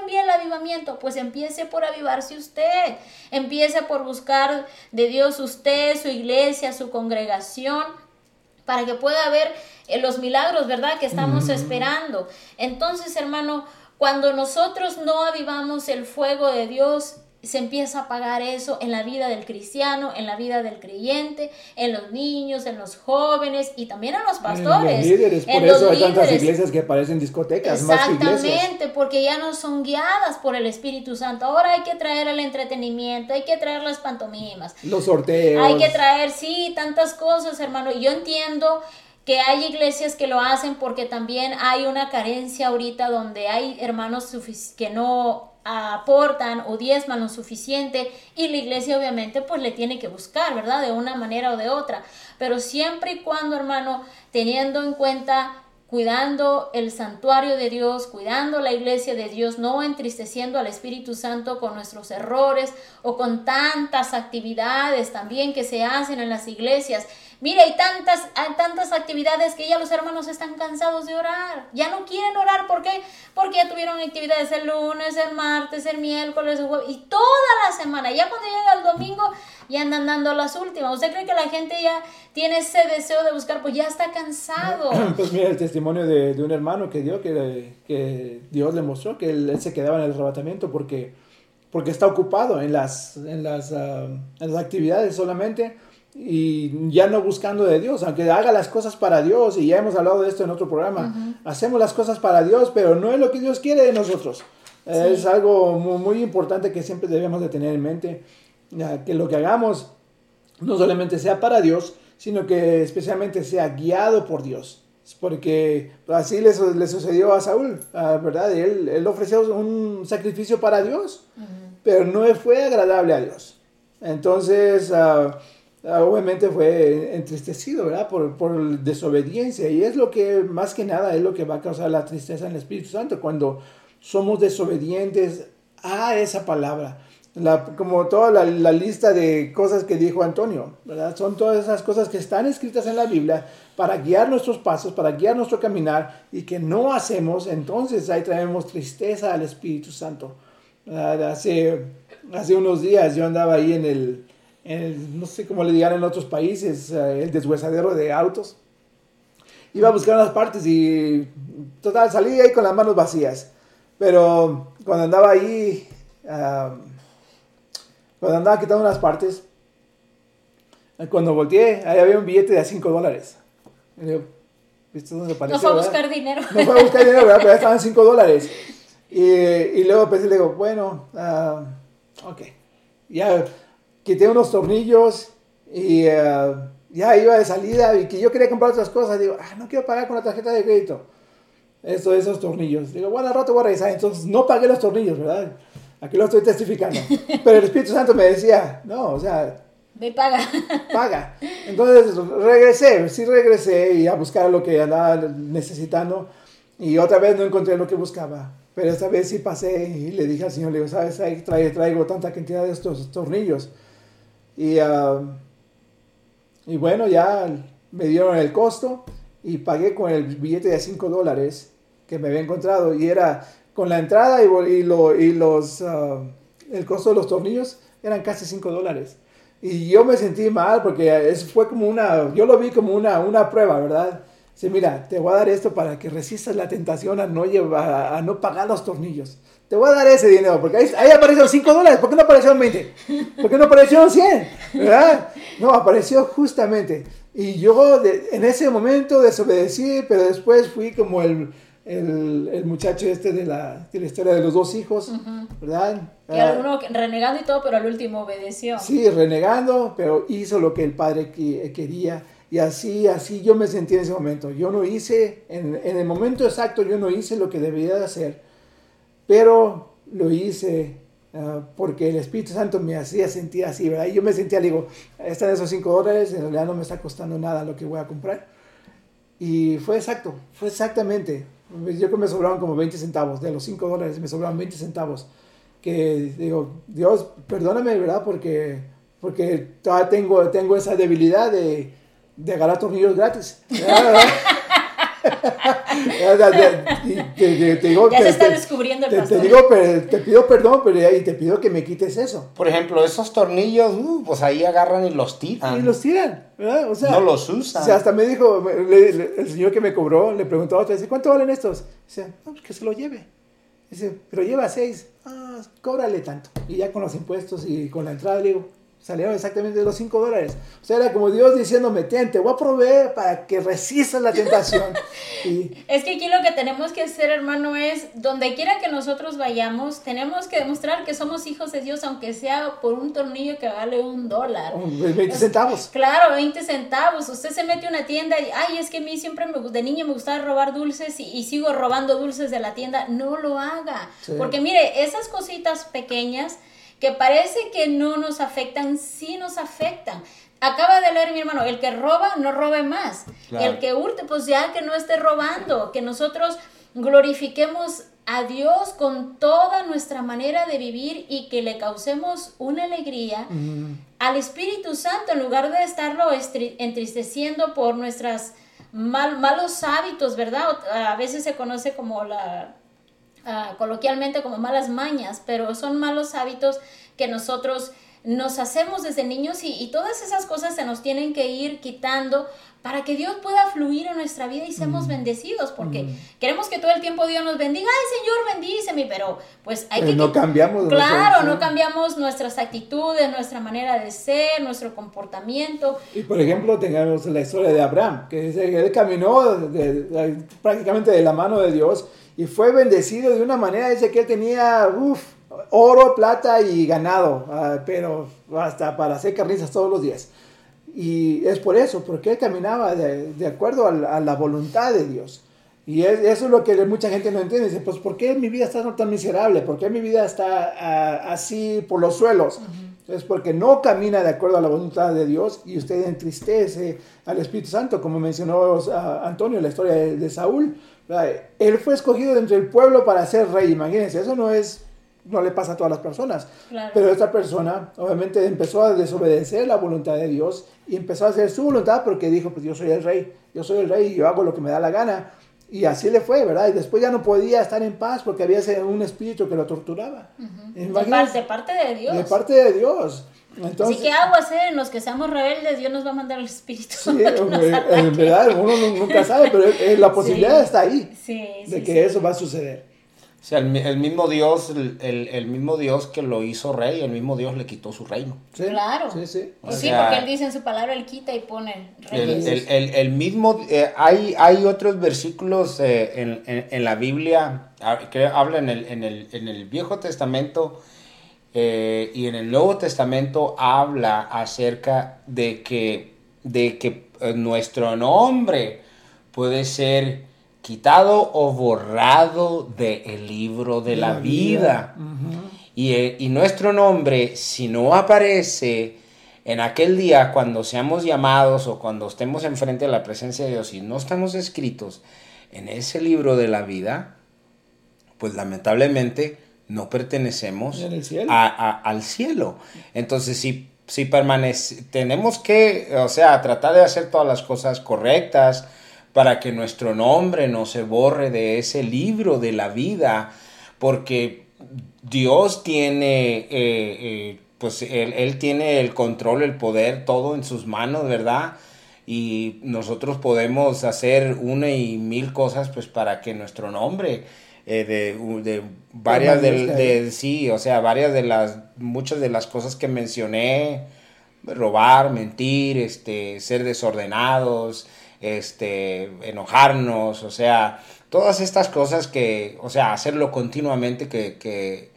envíe el avivamiento. Pues empiece por avivarse usted. Empiece por buscar de Dios usted, su iglesia, su congregación, para que pueda ver los milagros, ¿verdad?, que estamos mm. esperando. Entonces, hermano, cuando nosotros no avivamos el fuego de Dios, se empieza a apagar eso en la vida del cristiano, en la vida del creyente, en los niños, en los jóvenes y también en los pastores. En los líderes, por eso hay tantas iglesias que parecen discotecas, más que iglesias. Exactamente, porque ya no son guiadas por el Espíritu Santo. Ahora hay que traer el entretenimiento, hay que traer las pantomimas, los sorteos. Hay que traer, sí, tantas cosas, hermano. Yo entiendo que hay iglesias que lo hacen porque también hay una carencia ahorita donde hay hermanos que no aportan o diezman lo suficiente y la iglesia obviamente pues le tiene que buscar, ¿verdad?, de una manera o de otra, pero siempre y cuando, hermano, teniendo en cuenta, cuidando el santuario de Dios, cuidando la iglesia de Dios, no entristeciendo al Espíritu Santo con nuestros errores o con tantas actividades también que se hacen en las iglesias. Mira, hay tantas, hay tantas actividades que ya los hermanos están cansados de orar. Ya no quieren orar. ¿Por qué? Porque ya tuvieron actividades el lunes, el martes, el miércoles, el jueves. Y toda la semana. Ya cuando llega el domingo, ya andan dando las últimas. ¿Usted cree que la gente ya tiene ese deseo de buscar? Pues ya está cansado. Pues mira, el testimonio de, de un hermano que dio, que, que Dios le mostró, que él, él se quedaba en el arrebatamiento porque, porque está ocupado en las, en las, uh, en las actividades solamente. Y ya no buscando de Dios, aunque haga las cosas para Dios, y ya hemos hablado de esto en otro programa, uh-huh. Hacemos las cosas para Dios, pero no es lo que Dios quiere de nosotros. Sí. Es algo muy, muy importante que siempre debemos de tener en mente, que lo que hagamos no solamente sea para Dios, sino que especialmente sea guiado por Dios. Porque así le, le sucedió a Saúl, ¿verdad? Él, él ofreció un sacrificio para Dios, uh-huh. pero no fue agradable a Dios. Entonces, Uh, obviamente fue entristecido, ¿verdad?, por, por desobediencia, y es lo que, más que nada, es lo que va a causar la tristeza en el Espíritu Santo, cuando somos desobedientes a esa palabra, la, como toda la, la lista de cosas que dijo Antonio, ¿verdad?, son todas esas cosas que están escritas en la Biblia para guiar nuestros pasos, para guiar nuestro caminar, y que no hacemos, entonces ahí traemos tristeza al Espíritu Santo. Hace, hace unos días yo andaba ahí en el El, no sé cómo le digan en otros países, el deshuesadero de autos. Iba a buscar unas partes y total, salí ahí con las manos vacías. Pero cuando andaba ahí, uh, cuando andaba quitando unas partes, cuando volteé, ahí había un billete de cinco dólares. Y yo, ¿esto dónde apareció? No fue a buscar, ¿verdad?, dinero. No fue a buscar dinero, ¿verdad?, pero ya estaban cinco dólares. Y, y luego pensé, le digo, bueno, uh, ok, ya. Quité unos tornillos y uh, ya iba de salida, y que yo quería comprar otras cosas. Digo, ah, no quiero pagar con la tarjeta de crédito Esto, esos tornillos. Digo, bueno, al rato voy a revisar. Entonces no pagué los tornillos, ¿verdad? Aquí lo estoy testificando. Pero el Espíritu Santo me decía, no, o sea, me paga. Paga. Entonces regresé, sí regresé y a buscar lo que andaba necesitando. Y otra vez no encontré lo que buscaba. Pero esta vez sí pasé y le dije al Señor, le digo, ¿sabes? Ahí traigo, traigo tanta cantidad de estos tornillos. Y, uh, y bueno, ya me dieron el costo y pagué con el billete de cinco dólares que me había encontrado, y era con la entrada y, y, lo, y los, uh, el costo de los tornillos eran casi cinco dólares. Y yo me sentí mal porque es, fue como una, yo lo vi como una, una prueba, ¿verdad? Sí, mira, te voy a dar esto para que resistas la tentación a no, llevar, a no pagar los tornillos. Te voy a dar ese dinero, porque ahí, ahí aparecieron cinco dólares. ¿Por qué no aparecieron veinte? ¿Por qué no aparecieron cien? ¿Verdad? No, apareció justamente. Y yo de, en ese momento desobedecí, pero después fui como el, el, el muchacho este de la, de la historia de los dos hijos, uh-huh. ¿verdad? Que alguno renegando y todo, pero al último obedeció. Sí, renegando, pero hizo lo que el padre que, quería. Y así, así yo me sentí en ese momento. Yo no hice, en, en el momento exacto, yo no hice lo que debía de hacer. Pero lo hice uh, porque el Espíritu Santo me hacía sentir así, ¿verdad? Y yo me sentía, le digo, están esos cinco dólares, en realidad no me está costando nada lo que voy a comprar. Y fue exacto, fue exactamente. Yo creo que me sobraron como veinte centavos, de los cinco dólares me sobraron veinte centavos. Que digo, Dios, perdóname, ¿verdad? Porque, porque todavía tengo, tengo esa debilidad de... de agarrar tornillos gratis. Ya se está descubriendo el pastor. Te, te, digo, te pido perdón, pero y te pido que me quites eso. Por ejemplo, esos tornillos, uh, pues ahí agarran y los tiran. Y los tiran, ¿verdad? O sea, no los usan. O sea, hasta me dijo, le, le, el señor que me cobró, le preguntó a otro, dice, ¿cuánto valen estos? Y dice, no, pues que se lo lleve. Y dice, pero lleva seis. Ah, cóbrale tanto. Y ya con los impuestos y con la entrada, le digo, salieron exactamente de los cinco dólares. O sea, era como Dios diciéndome, ten, te voy a proveer para que resistas la tentación. Y... es que aquí lo que tenemos que hacer, hermano, es, donde quiera que nosotros vayamos, tenemos que demostrar que somos hijos de Dios, aunque sea por un tornillo que vale un dólar. veinte centavos. Claro, veinte centavos. Usted se mete a una tienda y, ay, es que a mí siempre me, de niño me gustaba robar dulces y, y sigo robando dulces de la tienda. No lo haga. Sí. Porque mire, esas cositas pequeñas, que parece que no nos afectan, sí nos afectan. Acaba de leer mi hermano, el que roba, no robe más. Claro. El que hurte, pues ya que no esté robando. Que nosotros glorifiquemos a Dios con toda nuestra manera de vivir y que le causemos una alegría mm. al Espíritu Santo, en lugar de estarlo estri- entristeciendo por nuestros mal, malos hábitos, ¿verdad? A veces se conoce como la... Uh, coloquialmente como malas mañas, pero son malos hábitos que nosotros nos hacemos desde niños y, y todas esas cosas se nos tienen que ir quitando para que Dios pueda fluir en nuestra vida y seamos mm. bendecidos, porque mm. queremos que todo el tiempo Dios nos bendiga, ay Señor, bendíceme, pero pues hay pero que... no cambiamos. Claro, no cambiamos nuestras actitudes, nuestra manera de ser, nuestro comportamiento. Y por ejemplo, tengamos la historia de Abraham, que él caminó de, de, de, prácticamente de la mano de Dios, y fue bendecido de una manera, dice que él tenía uf, oro, plata y ganado, uh, pero hasta para hacer carnizas todos los días. Y es por eso, porque él caminaba de, de acuerdo a la, a la voluntad de Dios. Y es, eso es lo que mucha gente no entiende. Dice, pues ¿por qué mi vida está tan miserable? ¿Por qué mi vida está uh, así por los suelos? Uh-huh. Es porque no camina de acuerdo a la voluntad de Dios y usted entristece al Espíritu Santo, como mencionó uh, Antonio, la historia de, de Saúl. Él fue escogido dentro del pueblo para ser rey, imagínense, eso no es, no le pasa a todas las personas, claro. Pero esta persona obviamente empezó a desobedecer la voluntad de Dios y empezó a hacer su voluntad porque dijo, pues yo soy el rey, yo soy el rey y yo hago lo que me da la gana, y así le fue, ¿verdad? Y después ya no podía estar en paz porque había un espíritu que lo torturaba. Uh-huh. de, par, de parte de Dios. De parte de Dios. Entonces, así que aguas, eh, en los que seamos rebeldes, Dios nos va a mandar el Espíritu. Sí, en verdad, uno nunca sabe, pero eh, la posibilidad sí, está ahí, sí, de sí, que sí. eso va a suceder. O sea, el, el mismo Dios, el, el, el mismo Dios que lo hizo rey, el mismo Dios le quitó su reino. Sí, claro. Sí, sí. Pues sí, sea, porque él dice en su palabra, él quita y pone reyes. El, el, el, el mismo, eh, hay, hay otros versículos eh, en, en, en la Biblia que hablan en el, en el, en el Viejo Testamento. Eh, y en el Nuevo Testamento habla acerca de que, de que nuestro nombre puede ser quitado o borrado del libro de la, la vida. vida. Uh-huh. Y, y nuestro nombre, si no aparece en aquel día cuando seamos llamados o cuando estemos enfrente de la presencia de Dios y no estamos escritos en ese libro de la vida, pues lamentablemente... no pertenecemos ¿El cielo? A, a, al cielo. Entonces, si, si permanece, tenemos que, o sea, tratar de hacer todas las cosas correctas para que nuestro nombre no se borre de ese libro de la vida, porque Dios tiene, eh, eh, pues él, él tiene el control, el poder, todo en sus manos, ¿verdad? Y nosotros podemos hacer una y mil cosas pues para que nuestro nombre, eh, de, de varias de, de, sí, o sea, varias de las, muchas de las cosas que mencioné, robar, mentir, este, ser desordenados, este, enojarnos, o sea, todas estas cosas que, o sea, hacerlo continuamente que, que,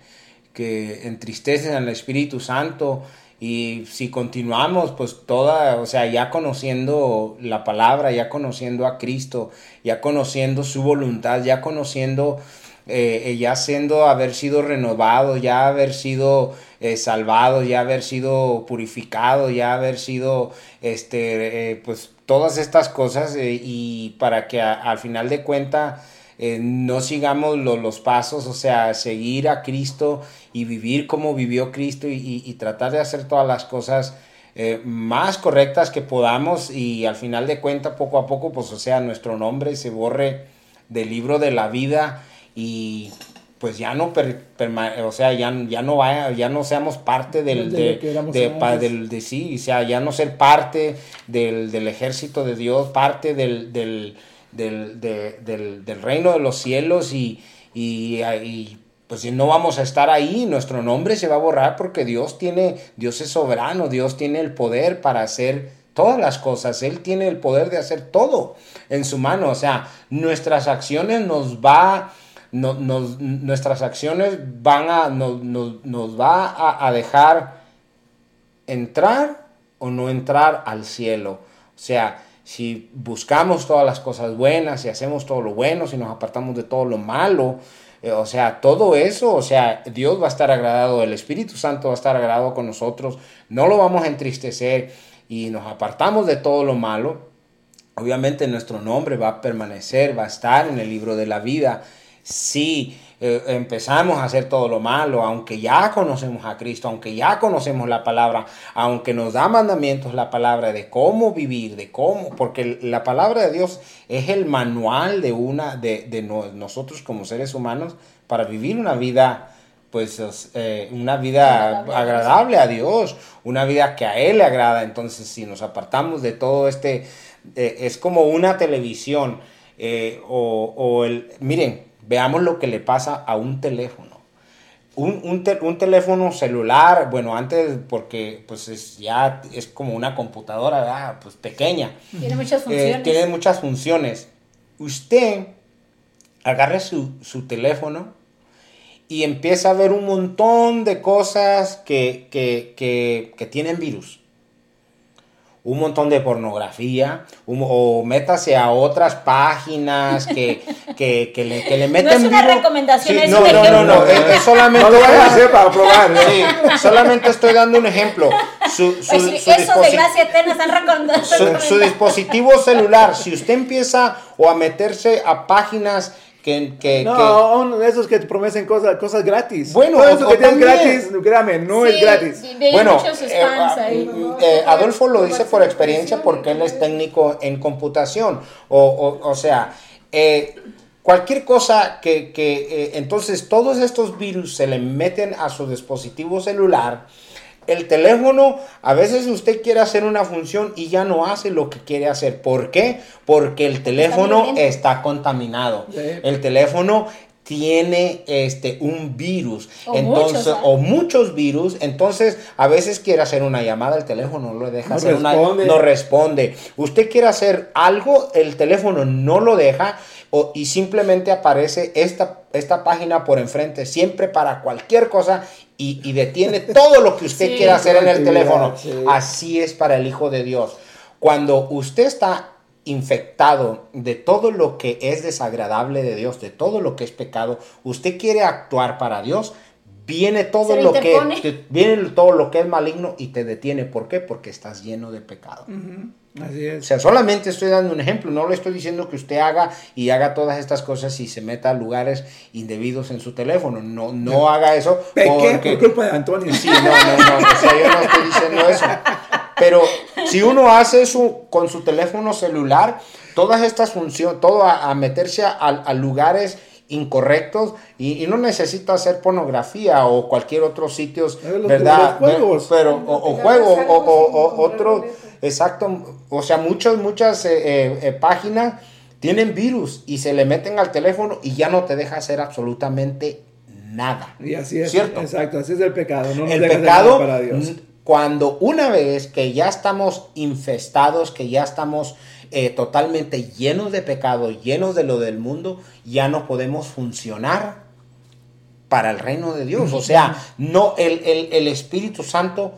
que entristecen al Espíritu Santo. Y si continuamos, pues toda, o sea, ya conociendo la palabra, ya conociendo a Cristo, ya conociendo su voluntad, ya conociendo, eh, ya siendo, haber sido renovado, ya haber sido eh, salvado, ya haber sido purificado, ya haber sido, este, eh, pues todas estas cosas, eh, y para que a, al final de cuentas, Eh, no sigamos lo, los pasos, o sea, seguir a Cristo y vivir como vivió Cristo y, y, y tratar de hacer todas las cosas eh, más correctas que podamos, y al final de cuentas, poco a poco, pues, o sea, nuestro nombre se borre del libro de la vida y pues ya no per, perma, o sea, ya, ya no vaya, ya no seamos parte del de, de, de, pa, del de sí, o sea, ya no ser parte del, del ejército de Dios, parte del, del Del, de, del, del reino de los cielos, y, y, y pues si no vamos a estar ahí, nuestro nombre se va a borrar, porque Dios tiene, Dios es soberano, Dios tiene el poder para hacer todas las cosas, Él tiene el poder de hacer todo en su mano, o sea, nuestras acciones nos va, no, nos, nuestras acciones van a, no, no, nos va a, a dejar entrar o no entrar al cielo, o sea, si buscamos todas las cosas buenas, si hacemos todo lo bueno, si nos apartamos de todo lo malo, eh, o sea, todo eso, o sea, Dios va a estar agradado, el Espíritu Santo va a estar agradado con nosotros, no lo vamos a entristecer y nos apartamos de todo lo malo, obviamente nuestro nombre va a permanecer, va a estar en el libro de la vida. Si eh, empezamos a hacer todo lo malo, aunque ya conocemos a Cristo, aunque ya conocemos la palabra, aunque nos da mandamientos la palabra de cómo vivir, de cómo, porque la palabra de Dios es el manual de una de, de nosotros como seres humanos para vivir una vida, pues eh, una vida agradable a Dios, una vida que a Él le agrada. Entonces, si nos apartamos de todo este, eh, es como una televisión, eh, o, o el, miren, veamos lo que le pasa a un teléfono. Un, un, te, un teléfono celular, bueno, antes porque pues es, ya es como una computadora, ¿verdad? Pues pequeña. Tiene muchas funciones. Eh, tiene muchas funciones. Usted agarre su, su teléfono y empieza a ver un montón de cosas que, que, que, que tienen virus. Un montón de pornografía, un, o métase a otras páginas que, que, que, le, que le meten... No es una vivo. recomendación, sí, es no, un no, ejemplo. No, no, no, es solamente... No lo voy a hacer para probar. Sí, solamente estoy dando un ejemplo. Su, su, pues si su eso disposi- de Gracia Eterna están recomendando. Su, su dispositivo celular, si usted empieza o a meterse a páginas... Que, que, no, que, esos que te prometen cosas, cosas gratis. Bueno, todo eso que tienen gratis, créame, no sí, es gratis. Bueno, eh, ahí, ¿no? eh, Adolfo lo dice por experiencia porque él es técnico en computación. O, o, o sea, eh, cualquier cosa que, que eh, entonces todos estos virus se le meten a su dispositivo celular. El teléfono, a veces usted quiere hacer una función y ya no hace lo que quiere hacer. ¿Por qué? Porque el teléfono está contaminado. Sí. El teléfono tiene este un virus. O entonces, muchos, o muchos virus. Entonces, a veces quiere hacer una llamada, el teléfono no lo deja hacer. Una, no responde. Usted quiere hacer algo, el teléfono no lo deja. O, y simplemente aparece esta, esta página por enfrente, siempre para cualquier cosa, y, y detiene todo lo que usted sí, quiera hacer en el teléfono. Sí. Así es para el Hijo de Dios. Cuando usted está infectado de todo lo que es desagradable de Dios, de todo lo que es pecado, usted quiere actuar para Dios, viene todo, lo que, que, viene todo lo que es maligno y te detiene. ¿Por qué? Porque estás lleno de pecado. Uh-huh. Así es. O sea, solamente estoy dando un ejemplo, no le estoy diciendo que usted haga y haga todas estas cosas y se meta a lugares indebidos en su teléfono, no, no, no. haga eso. Porque... ¿Qué? Por culpa de Antonio. Sí, no, no, no, o sea, yo no estoy diciendo eso, pero si uno hace eso con su teléfono celular, todas estas funciones, todo a, a meterse a, a lugares incorrectos y, y no necesita hacer pornografía o cualquier otro sitio, ¿verdad? Juegos. Pero, o, o juegos o, o, o otro, exacto, o sea, muchas, muchas eh, eh, páginas tienen virus y se le meten al teléfono y ya no te deja hacer absolutamente nada. Y así es, ¿cierto? Exacto, así es el pecado. No el pecado, para Dios. Cuando una vez que ya estamos infestados, que ya estamos eh, totalmente llenos de pecado, llenos de lo del mundo, ya no podemos funcionar para el reino de Dios. O sea, no, el, el, el Espíritu Santo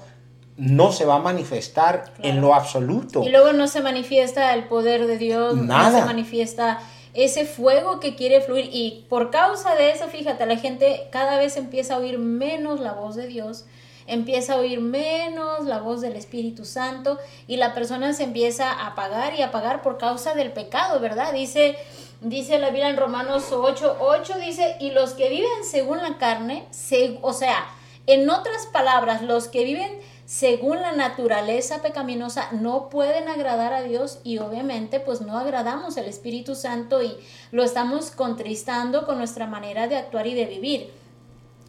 no se va a manifestar, claro, en lo absoluto. Y luego no se manifiesta el poder de Dios, nada. No se manifiesta ese fuego que quiere fluir. Y por causa de eso, fíjate, la gente cada vez empieza a oír menos la voz de Dios, empieza a oír menos la voz del Espíritu Santo y la persona se empieza a apagar y a apagar por causa del pecado, ¿verdad? Dice, dice la Biblia en Romanos ocho ocho, dice, y los que viven según la carne, se, o sea, en otras palabras, los que viven según la naturaleza pecaminosa no pueden agradar a Dios y obviamente pues no agradamos al Espíritu Santo y lo estamos contristando con nuestra manera de actuar y de vivir.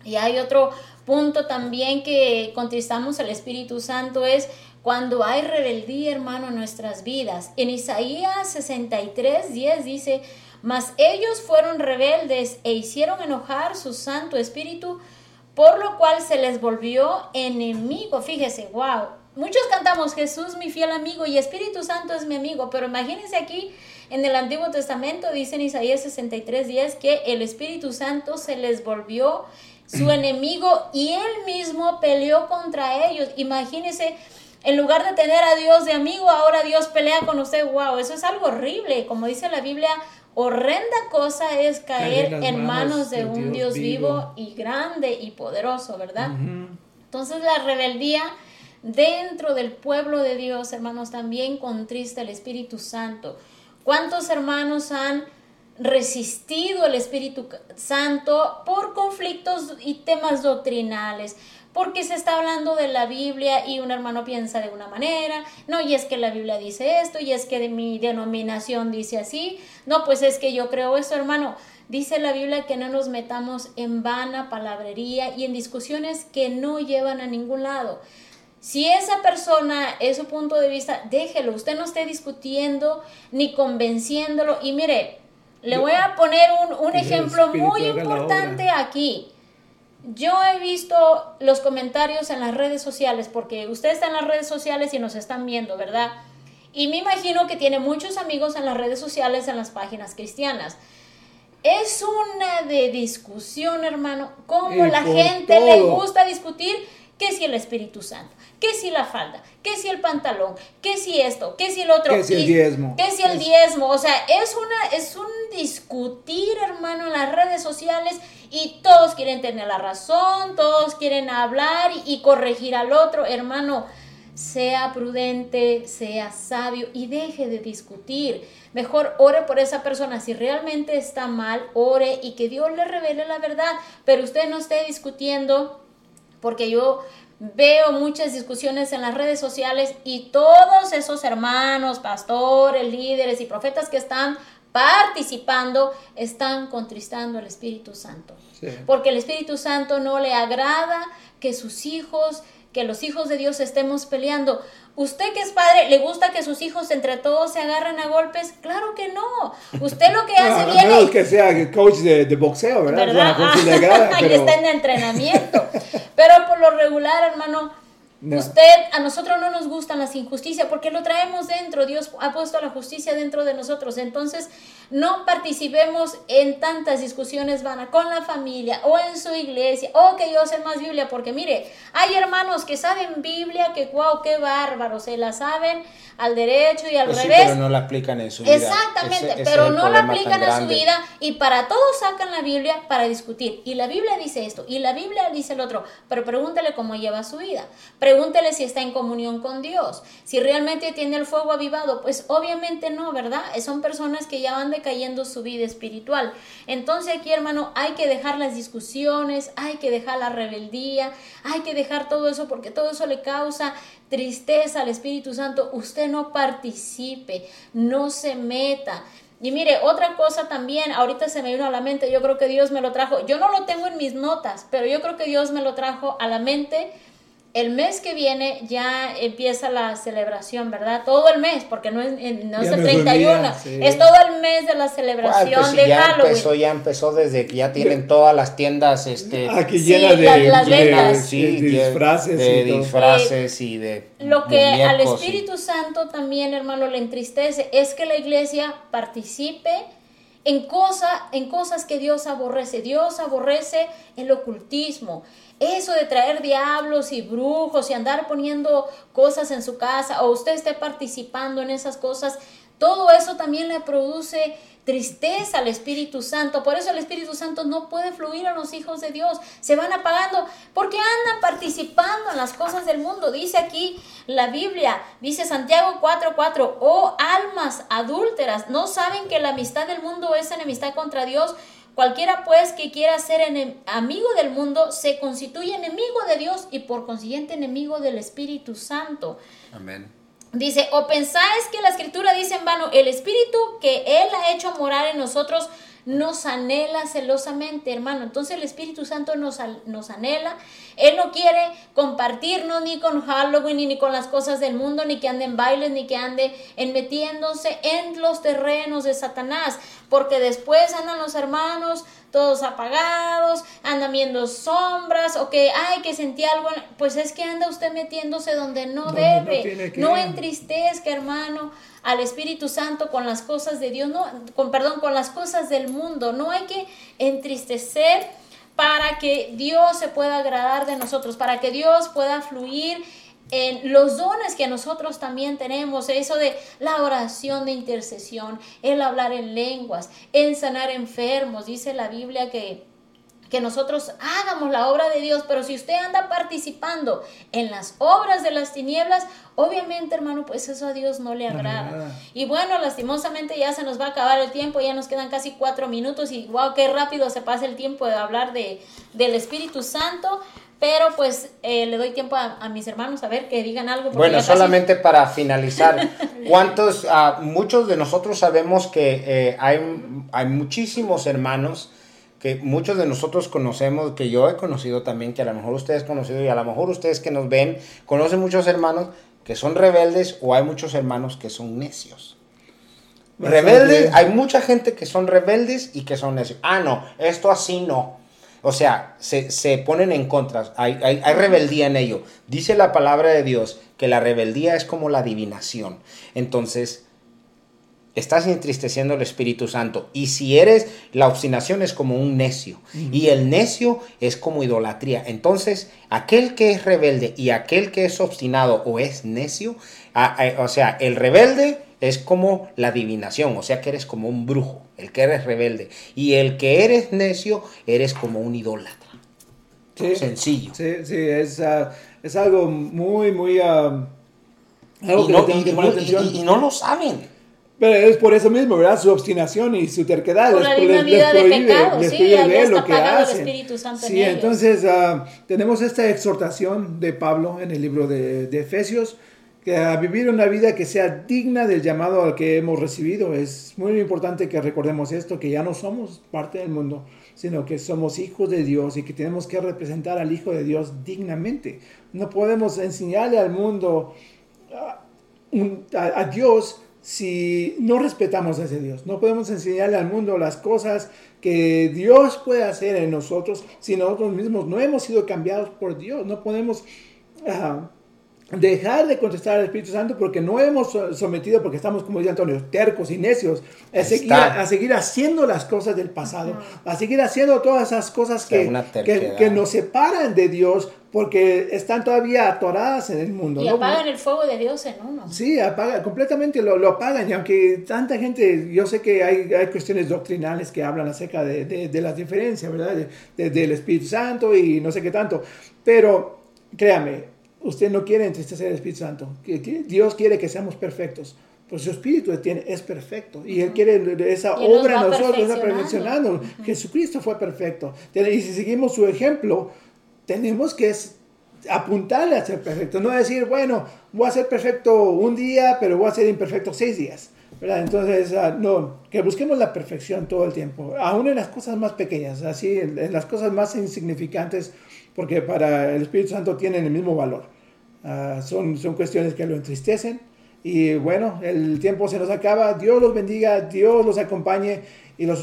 Y hay otro punto también que contristamos al Espíritu Santo, es cuando hay rebeldía, hermano, en nuestras vidas. En Isaías sesenta y tres diez dice, mas ellos fueron rebeldes e hicieron enojar su Santo Espíritu, por lo cual se les volvió enemigo. Fíjese, wow. Muchos cantamos Jesús mi fiel amigo y Espíritu Santo es mi amigo, pero imagínense aquí en el Antiguo Testamento, dice en Isaías sesenta y tres diez que el Espíritu Santo se les volvió su enemigo y él mismo peleó contra ellos. Imagínense, en lugar de tener a Dios de amigo, ahora Dios pelea con usted. Wow, eso es algo horrible. Como dice la Biblia, horrenda cosa es caer en, en manos de un Dios, Dios vivo y grande y poderoso, ¿verdad? Uh-huh. Entonces la rebeldía dentro del pueblo de Dios, hermanos, también contrista el Espíritu Santo. ¿Cuántos hermanos han resistido el Espíritu Santo por conflictos y temas doctrinales? Porque se está hablando de la Biblia y un hermano piensa de una manera, no, y es que la Biblia dice esto, y es que de mi denominación dice así, no, pues es que yo creo eso, hermano. Dice la Biblia que no nos metamos en vana palabrería y en discusiones que no llevan a ningún lado. Si esa persona es su punto de vista, déjelo, usted no esté discutiendo ni convenciéndolo. Y mire, le voy a poner un, un ejemplo muy importante aquí. Yo he visto los comentarios en las redes sociales, porque usted está en las redes sociales y nos están viendo, ¿verdad? Y me imagino que tiene muchos amigos en las redes sociales, en las páginas cristianas. Es una de discusión, hermano, como la gente todo. Le gusta discutir que si el Espíritu Santo, que si la falda, que si el pantalón, que si esto, que si el otro. Que si el diezmo. Que si el diezmo. O sea, es, una, es un discutir, hermano, en las redes sociales. Y todos quieren tener la razón, todos quieren hablar y, y corregir al otro. Hermano, sea prudente, sea sabio y deje de discutir. Mejor ore por esa persona. Si realmente está mal, ore y que Dios le revele la verdad. Pero usted no esté discutiendo, porque yo veo muchas discusiones en las redes sociales y todos esos hermanos, pastores, líderes y profetas que están participando, están contristando al Espíritu Santo. Sí. Porque el Espíritu Santo no le agrada que sus hijos, que los hijos de Dios estemos peleando. ¿Usted que es padre, le gusta que sus hijos entre todos se agarren a golpes? Claro que no. Usted lo que hace no, viene... No es que sea coach de, de boxeo, ¿verdad? ¿Verdad? O sea, ah, le agrada, pero... está en entrenamiento. Pero por lo regular, hermano, no. Usted, a nosotros no nos gustan las injusticias porque lo traemos dentro. Dios ha puesto la justicia dentro de nosotros. Entonces, no participemos en tantas discusiones vanas con la familia o en su iglesia o que yo sé más Biblia. Porque mire, hay hermanos que saben Biblia, que guau, wow, qué bárbaros, se la saben al derecho y al pues revés. Sí, pero no la aplican en su vida. Exactamente, ese, ese pero no la aplican a su vida y para todos sacan la Biblia para discutir. Y la Biblia dice esto y la Biblia dice el otro. Pero pregúntale cómo lleva su vida. Pregúntele si está en comunión con Dios, si realmente tiene el fuego avivado, pues obviamente no, ¿verdad? Son personas que ya van decayendo su vida espiritual. Entonces aquí, hermano, hay que dejar las discusiones, hay que dejar la rebeldía, hay que dejar todo eso porque todo eso le causa tristeza al Espíritu Santo. Usted no participe, no se meta. Y mire, otra cosa también, ahorita se me vino a la mente, yo creo que Dios me lo trajo, yo no lo tengo en mis notas, pero yo creo que Dios me lo trajo a la mente. El mes que viene ya empieza la celebración, ¿verdad? Todo el mes, porque no es, no es el treinta y uno, día, sí. Es todo el mes de la celebración pues, de ya Halloween. Empezó, ya empezó desde que ya tienen todas las tiendas, este, aquí llenas sí, de, las, las de, sí, de disfraces, de, y, disfraces y, y de lo que muñecos, al Espíritu Santo también, hermano, le entristece es que la iglesia participe en cosa, en cosas que Dios aborrece. Dios aborrece el ocultismo. Eso de traer diablos y brujos y andar poniendo cosas en su casa o usted esté participando en esas cosas, todo eso también le produce tristeza al Espíritu Santo. Por eso el Espíritu Santo no puede fluir a los hijos de Dios. Se van apagando porque andan participando en las cosas del mundo. Dice aquí la Biblia, dice Santiago cuatro cuatro, oh almas adúlteras, ¿no saben que la amistad del mundo es enemistad contra Dios? Cualquiera pues que quiera ser amigo del mundo se constituye enemigo de Dios y por consiguiente enemigo del Espíritu Santo. Amén. Dice, o pensáis que la Escritura dice en vano, el Espíritu que Él ha hecho morar en nosotros nos anhela celosamente, hermano. Entonces el Espíritu Santo nos, nos anhela. Él no quiere compartirnos ni con Halloween, ni, ni con las cosas del mundo, ni que ande en bailes, ni que ande en metiéndose en los terrenos de Satanás, porque después andan los hermanos todos apagados, andan viendo sombras, o que, ay, que sentí algo, pues es que anda usted metiéndose donde no, no debe, no, no entristezca, hermano, al Espíritu Santo con las cosas de Dios, no, con, perdón, con las cosas del mundo. No hay que entristecer para que Dios se pueda agradar de nosotros, para que Dios pueda fluir en los dones que nosotros también tenemos, eso de la oración de intercesión, el hablar en lenguas, el sanar enfermos. Dice la Biblia que, que nosotros hagamos la obra de Dios, pero si usted anda participando en las obras de las tinieblas, obviamente, hermano, pues eso a Dios no le agrada. Y bueno, lastimosamente ya se nos va a acabar el tiempo, ya nos quedan casi cuatro minutos y wow, qué rápido se pasa el tiempo de hablar de, del Espíritu Santo. Pero pues eh, le doy tiempo a, a mis hermanos a ver que digan algo. Bueno, casi... solamente para finalizar, ¿cuántos, uh, muchos de nosotros sabemos que eh, hay, hay muchísimos hermanos que muchos de nosotros conocemos, que yo he conocido también, que a lo mejor ustedes han conocido y a lo mejor ustedes que nos ven, conocen muchos hermanos que son rebeldes o hay muchos hermanos que son necios? Rebeldes, hay mucha gente que son rebeldes y que son necios. Ah, no, esto así no. O sea, se, se ponen en contra, hay, hay, hay rebeldía en ello. Dice la palabra de Dios que la rebeldía es como la adivinación. Entonces, estás entristeciendo al Espíritu Santo. Y si eres, la obstinación es como un necio. Mm-hmm. Y el necio es como idolatría. Entonces, aquel que es rebelde y aquel que es obstinado o es necio, a, a, o sea, el rebelde es como la adivinación, o sea que eres como un brujo, el que eres rebelde. Y el que eres necio, eres como un idólatra. Sí, sencillo. Sí, sí, es, uh, es algo muy, muy... Uh, algo y, no, que y, que y, y, y no lo saben. Pero es por eso mismo, ¿verdad? Su obstinación y su terquedad. Por les, la les, les prohíbe, de pecado, les sí, prohíbe leer lo que hacen. Sí, en entonces uh, tenemos esta exhortación de Pablo en el libro de, de Efesios, que a vivir una vida que sea digna del llamado al que hemos recibido. Es muy importante que recordemos esto, que ya no somos parte del mundo, sino que somos hijos de Dios y que tenemos que representar al Hijo de Dios dignamente. No podemos enseñarle al mundo a, a, a Dios si no respetamos a ese Dios. No podemos enseñarle al mundo las cosas que Dios puede hacer en nosotros si nosotros mismos no hemos sido cambiados por Dios. No podemos... Uh, dejar de contestar al Espíritu Santo porque no hemos sometido, porque estamos, como dice Antonio, tercos y necios, a seguir, a seguir haciendo las cosas del pasado, a seguir haciendo todas esas cosas que, o sea, que, que nos separan de Dios porque están todavía atoradas en el mundo. Y ¿no? apagan el fuego de Dios en uno. Sí, apaga, completamente lo, lo apagan. Y aunque tanta gente, yo sé que hay, hay cuestiones doctrinales que hablan acerca de, de, de las diferencias, ¿verdad? De, de, del Espíritu Santo y no sé qué tanto, pero créame, usted no quiere entristecer al Espíritu Santo. Dios quiere que seamos perfectos. Pues su Espíritu es perfecto. Y Él quiere esa y obra en nosotros. Está perfeccionando. Uh-huh. Jesucristo fue perfecto. Y si seguimos su ejemplo, tenemos que apuntarle a ser perfecto. No decir, bueno, voy a ser perfecto un día, pero voy a ser imperfecto seis días. ¿verdad? Entonces, ah, no, que busquemos la perfección todo el tiempo, aún en las cosas más pequeñas, así, en, en las cosas más insignificantes, porque para el Espíritu Santo tienen el mismo valor. Ah, son, son cuestiones que lo entristecen. Y bueno, el tiempo se nos acaba. Dios los bendiga, Dios los acompañe y los